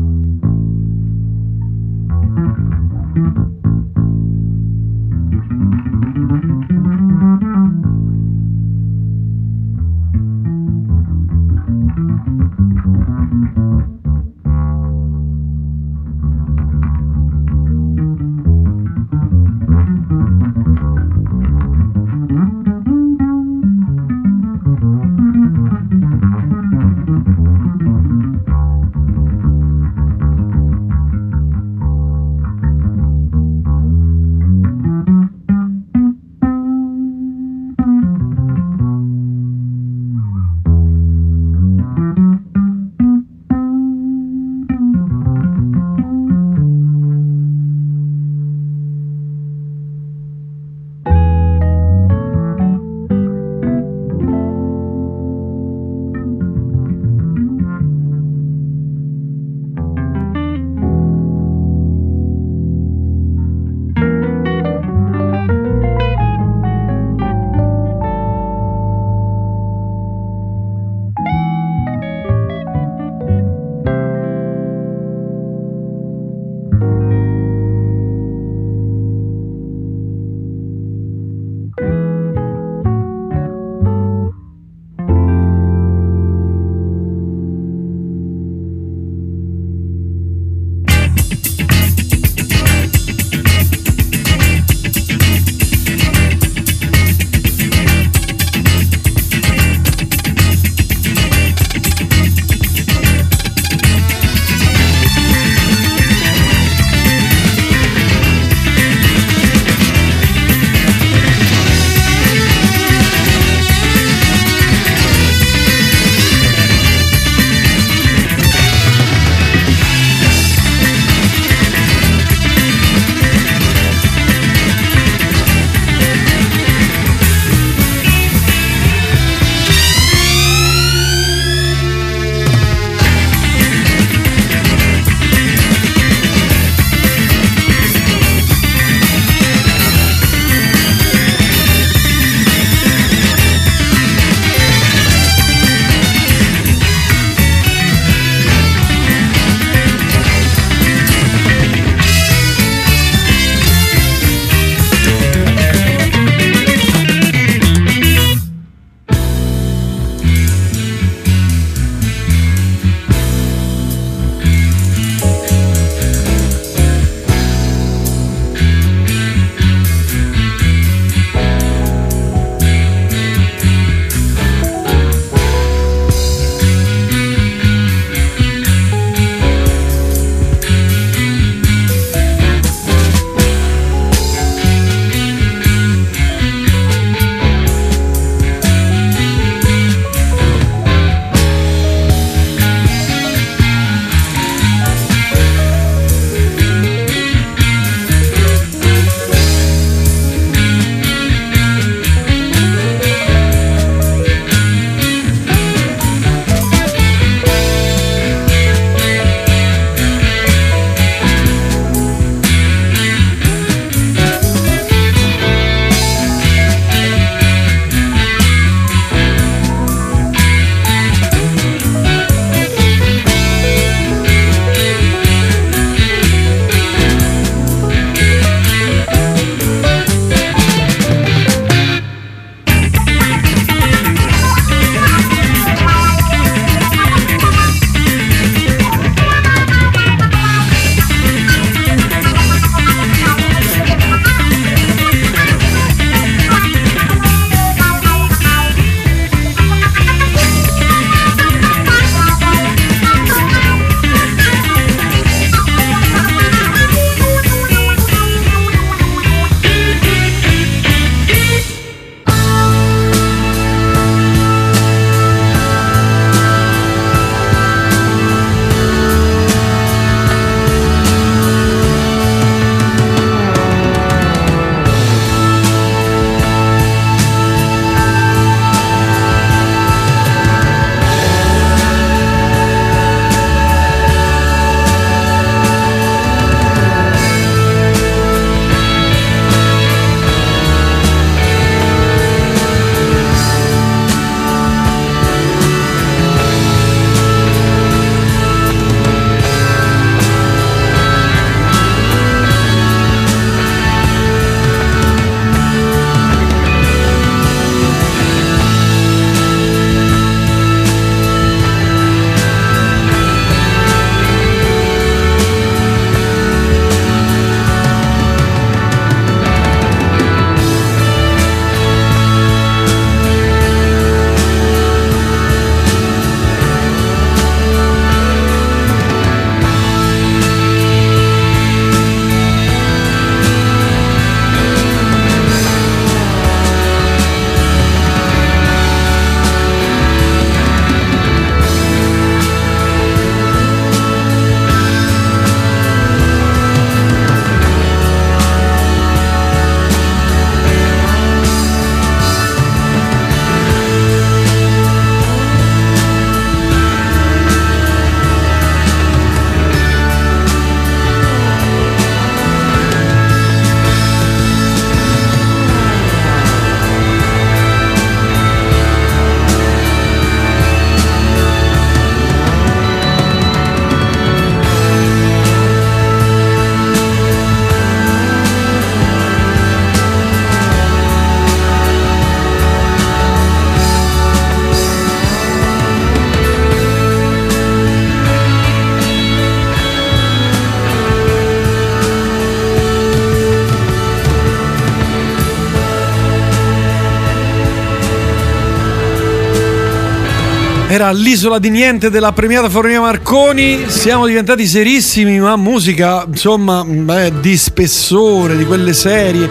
Era l'isola di niente della premiata Formica Marconi. Siamo diventati serissimi, ma musica insomma beh, di spessore, di quelle serie.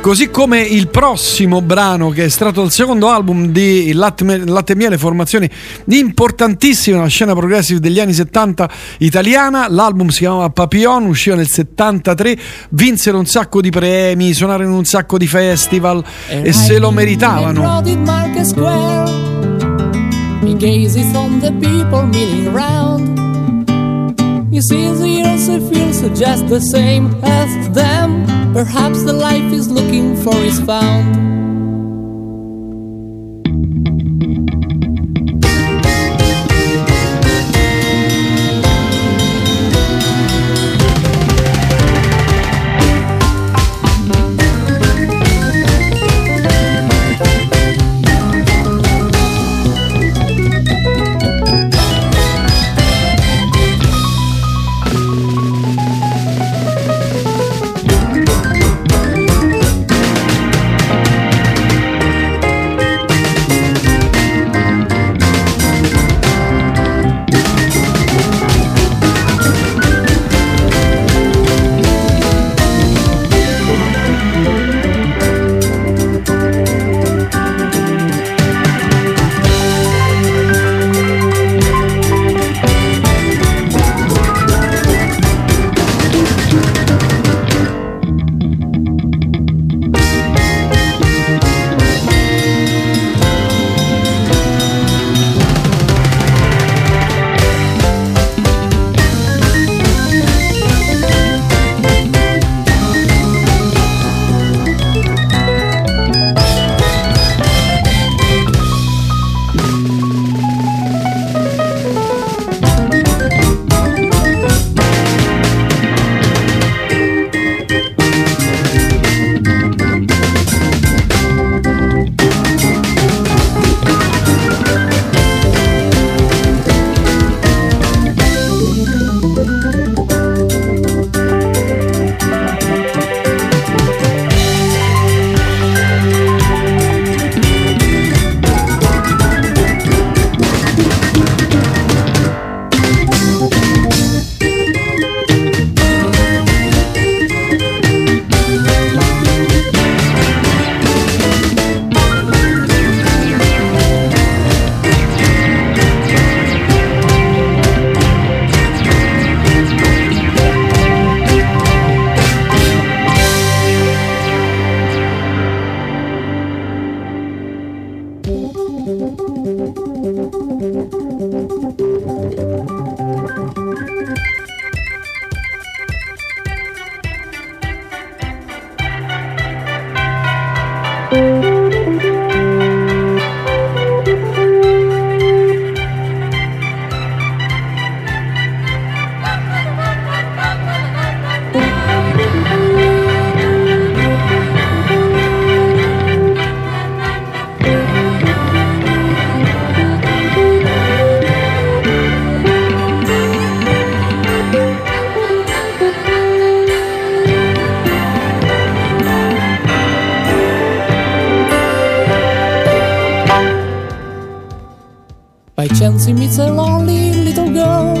Così come il prossimo brano, che è estratto dal secondo album di Latte, Latte e Miele, formazione importantissima nella scena progressive degli anni settanta italiana. L'album si chiamava Papillon, usciva nel settantatré, vinsero un sacco di premi, suonarono in un sacco di festival e se lo meritavano. He gazes on the people milling round. He sees he also feels just the same as them. Perhaps the life he's looking for is found.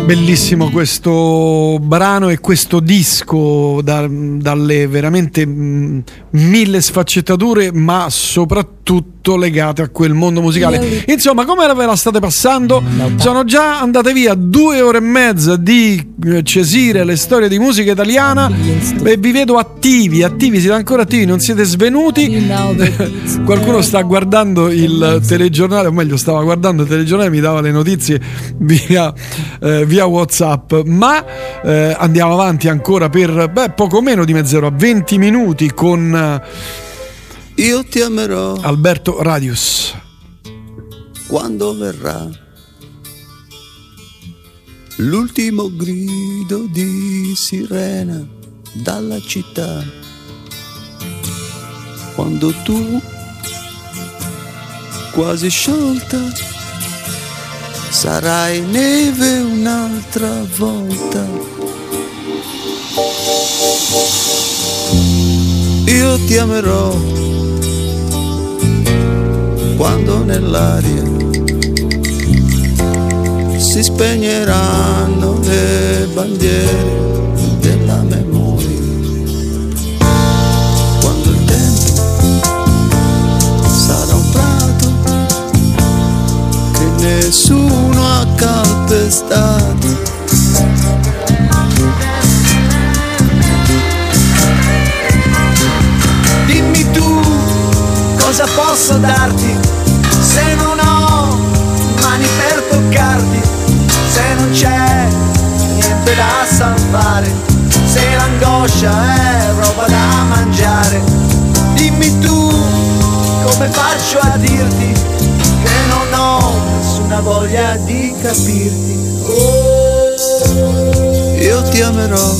Bellissimo questo brano e questo disco da, dalle veramente mh, mille sfaccettature, ma soprattutto legate a quel mondo musicale. Insomma, come ve la state passando? Sono già andate via due ore e mezza di Cesira, le storie di musica italiana, e vi vedo attivi, attivi, siete ancora attivi, non siete svenuti. Qualcuno sta guardando il telegiornale, o meglio stava guardando il telegiornale, mi dava le notizie via, eh, via WhatsApp, ma eh, andiamo avanti ancora per beh, poco meno di mezz'ora, venti minuti con eh, Io ti amerò, Alberto Radius, quando verrà l'ultimo grido di sirena dalla città, quando tu, quasi sciolta, sarai neve un'altra volta. Io ti amerò quando nell'aria si spegneranno le bandiere della memoria. Quando il tempo sarà un prato che nessuno ha calpestato, dimmi tu cosa posso darti se non ho mani per toccarti, se non c'è niente da salvare, se l'angoscia è roba da mangiare. Dimmi tu come faccio a dirti che non ho nessuna voglia di capirti. Io ti amerò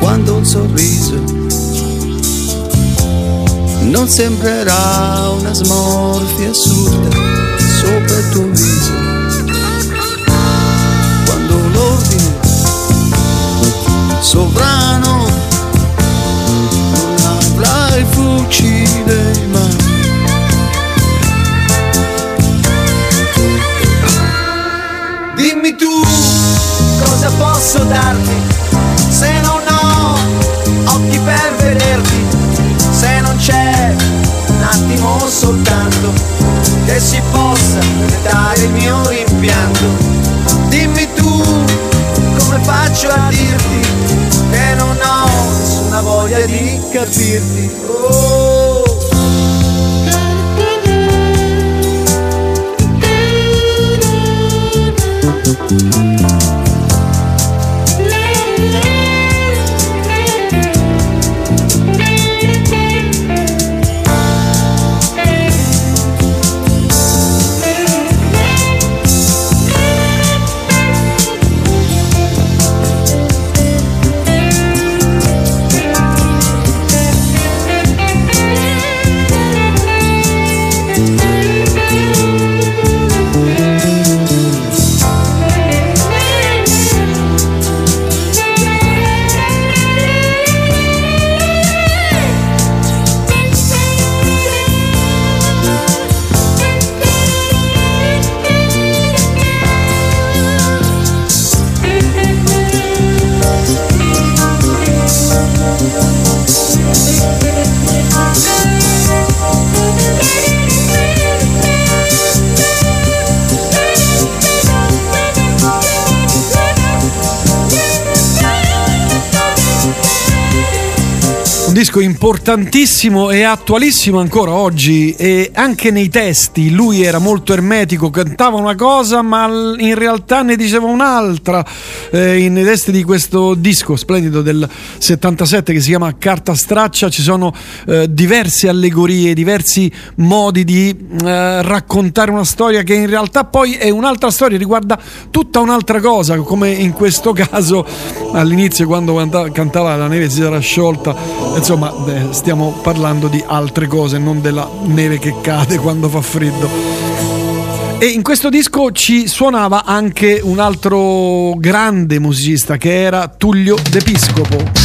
quando un sorriso non sembrerà una smorfia assurda sopra il tuo viso, quando un ordine sovrano non avrà il fucile in mano. Dimmi tu cosa posso darti se non ho occhi per vederti, se non c'è un attimo soltanto che si possa dare il mio rimpianto. Dimmi tu come faccio a dirti che non ho nessuna voglia di capirti. Oh. Disco importantissimo e attualissimo ancora oggi, e anche nei testi lui era molto ermetico, cantava una cosa ma in realtà ne diceva un'altra, eh, nei testi di questo disco splendido del settantasette che si chiama Carta Straccia ci sono eh, diverse allegorie, diversi modi di eh, raccontare una storia che in realtà poi è un'altra storia, riguarda tutta un'altra cosa, come in questo caso all'inizio quando cantava La neve si era sciolta. Insomma, stiamo parlando di altre cose, non della neve che cade quando fa freddo. E in questo disco ci suonava anche un altro grande musicista che era Tullio D'Episcopo.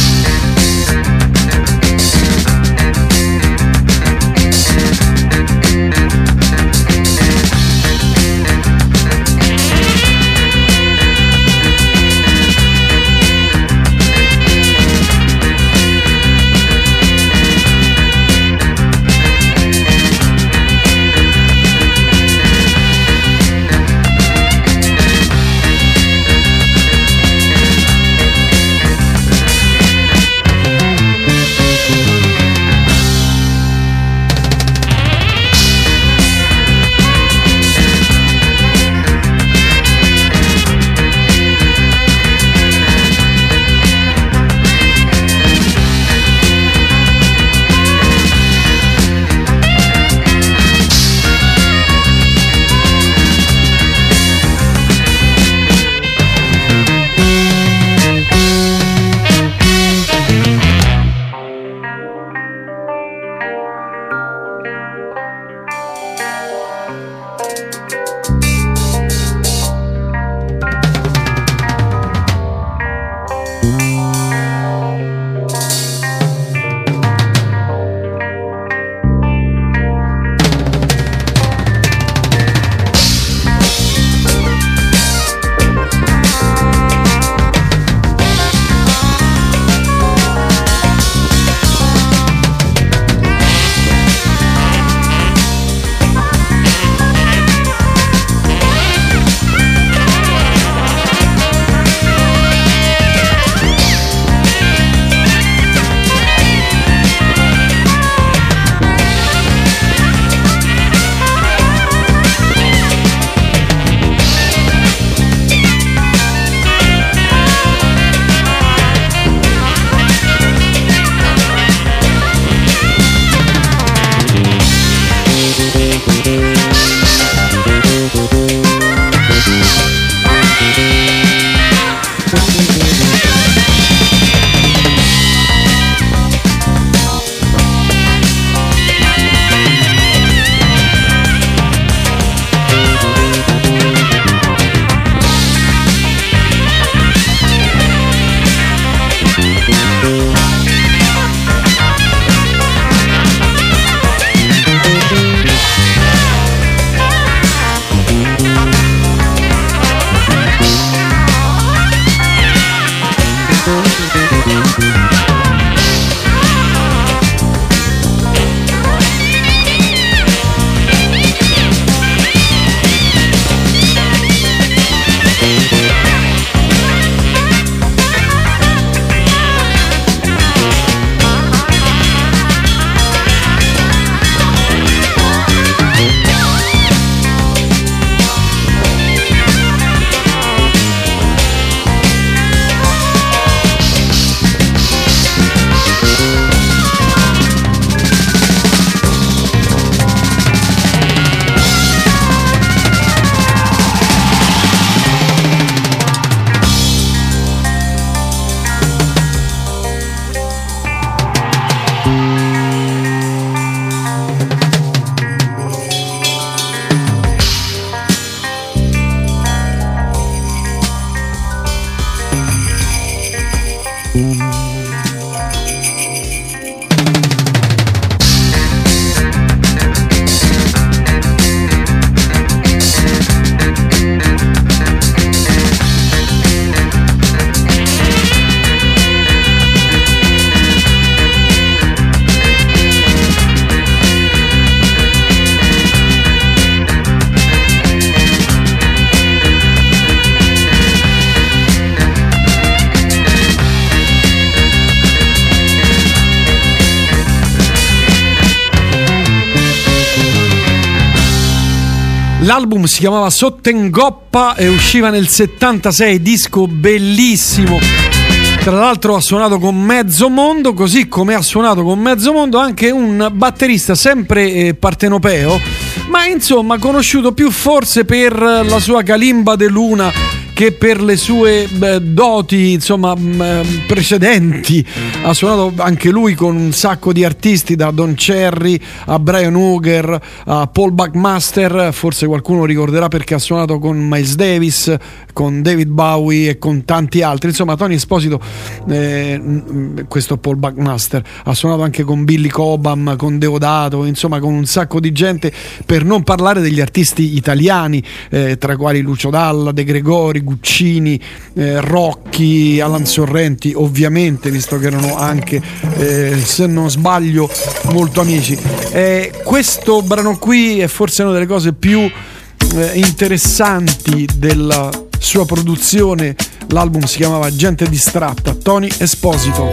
L'album si chiamava Sottengoppa e usciva nel settantasei, disco bellissimo. Tra l'altro ha suonato con mezzo mondo, così come ha suonato con mezzo mondo anche un batterista sempre eh, partenopeo, ma insomma conosciuto più forse per la sua calimba de luna che per le sue beh, doti insomma mh, precedenti. Ha suonato anche lui con un sacco di artisti, da Don Cherry a Brian Auger a Paul Buckmaster, forse qualcuno lo ricorderà perché ha suonato con Miles Davis, con David Bowie e con tanti altri. Insomma Tony Esposito, eh, questo Paul Buckmaster, ha suonato anche con Billy Cobham, con Deodato, insomma con un sacco di gente, per non parlare degli artisti italiani eh, tra quali Lucio Dalla, De Gregori, Guccini, eh, Rocchi, Alan Sorrenti ovviamente, visto che erano anche eh, se non sbaglio molto amici. Eh, questo brano qui è forse una delle cose più eh, interessanti della sua produzione. L'album si chiamava Gente Distratta, Tony Esposito.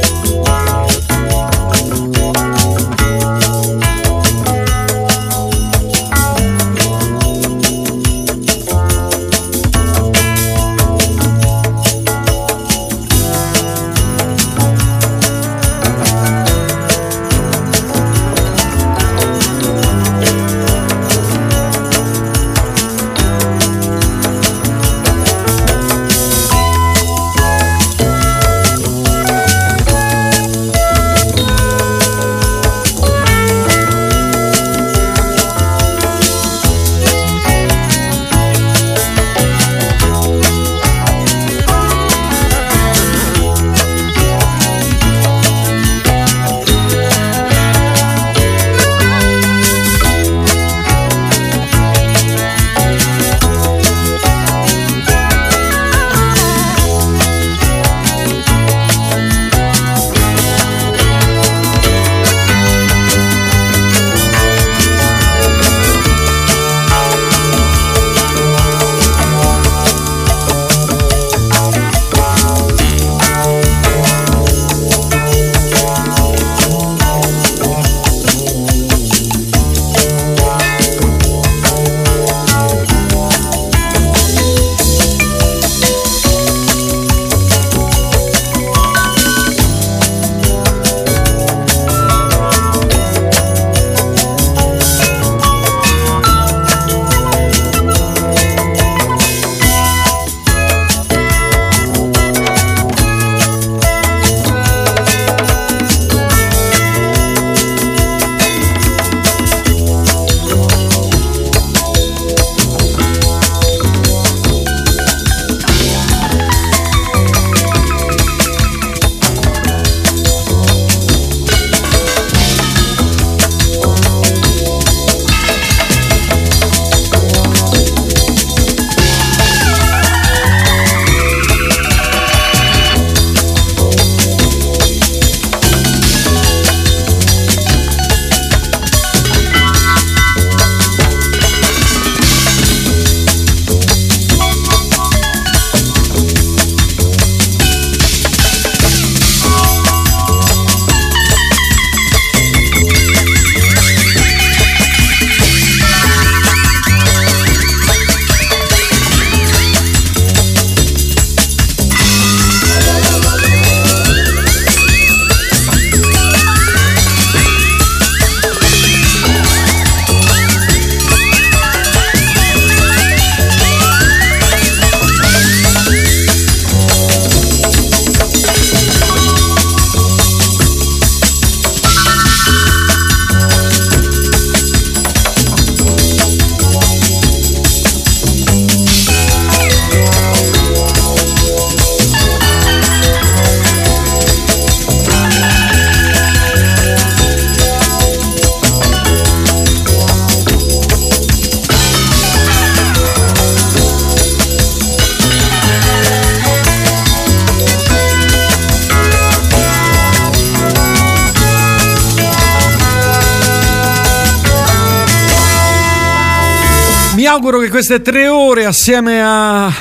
mi auguro che queste tre ore assieme a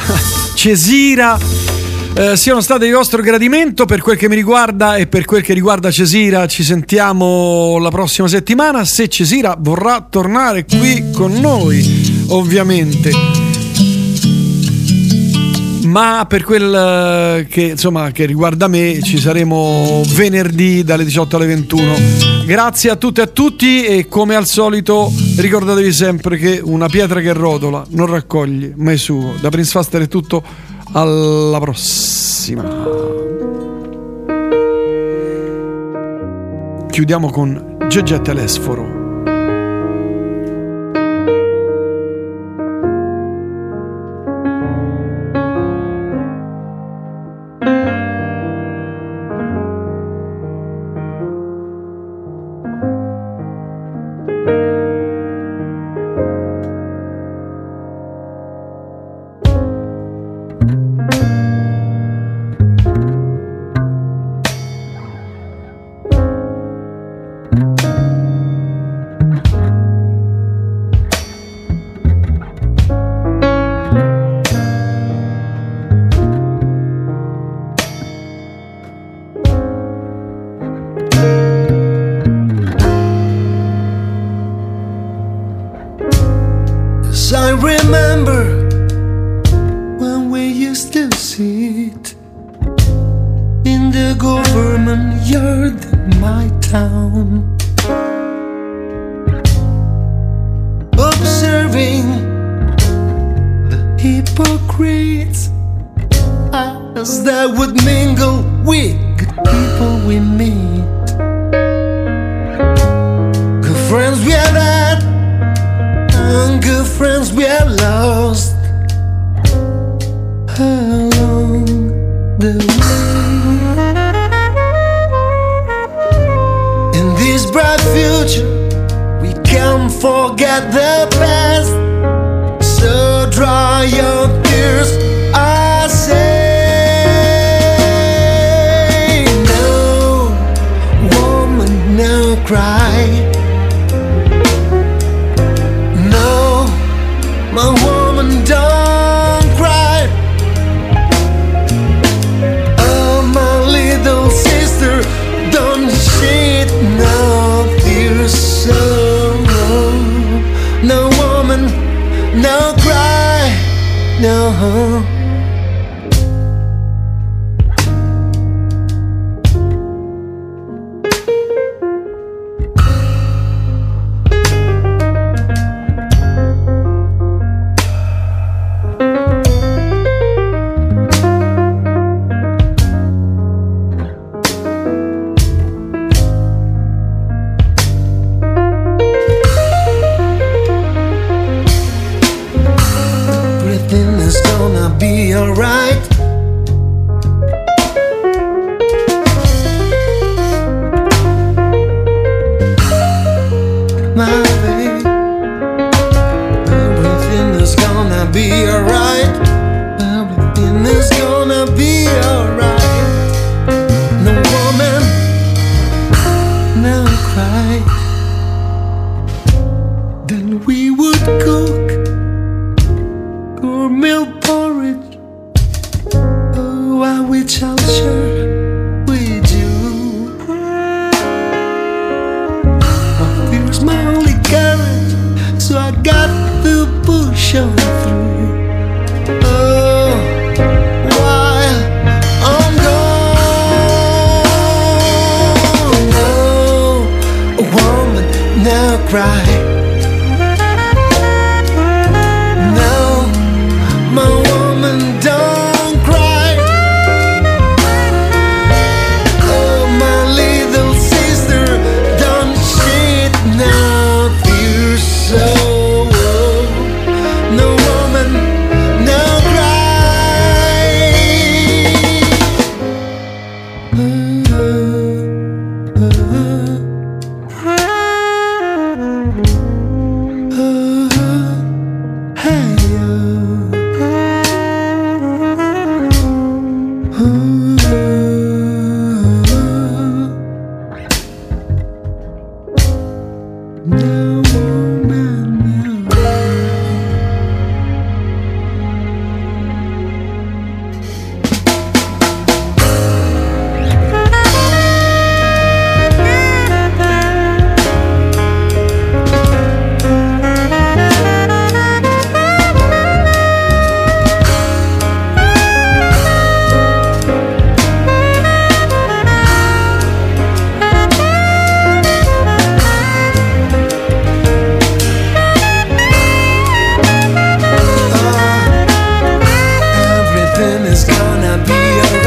Cesira eh, siano state di vostro gradimento. Per quel che mi riguarda e per quel che riguarda Cesira, ci sentiamo la prossima settimana, se Cesira vorrà tornare qui con noi, ovviamente. Ma per quel che, insomma, che riguarda me, ci saremo venerdì dalle diciotto alle ventuno. Grazie a tutte e a tutti, e come al solito ricordatevi sempre che una pietra che rotola non raccoglie mai sugo. Da Prince Faster è tutto, alla prossima. Chiudiamo con Gegetta Lesforo. Be gonna be alright.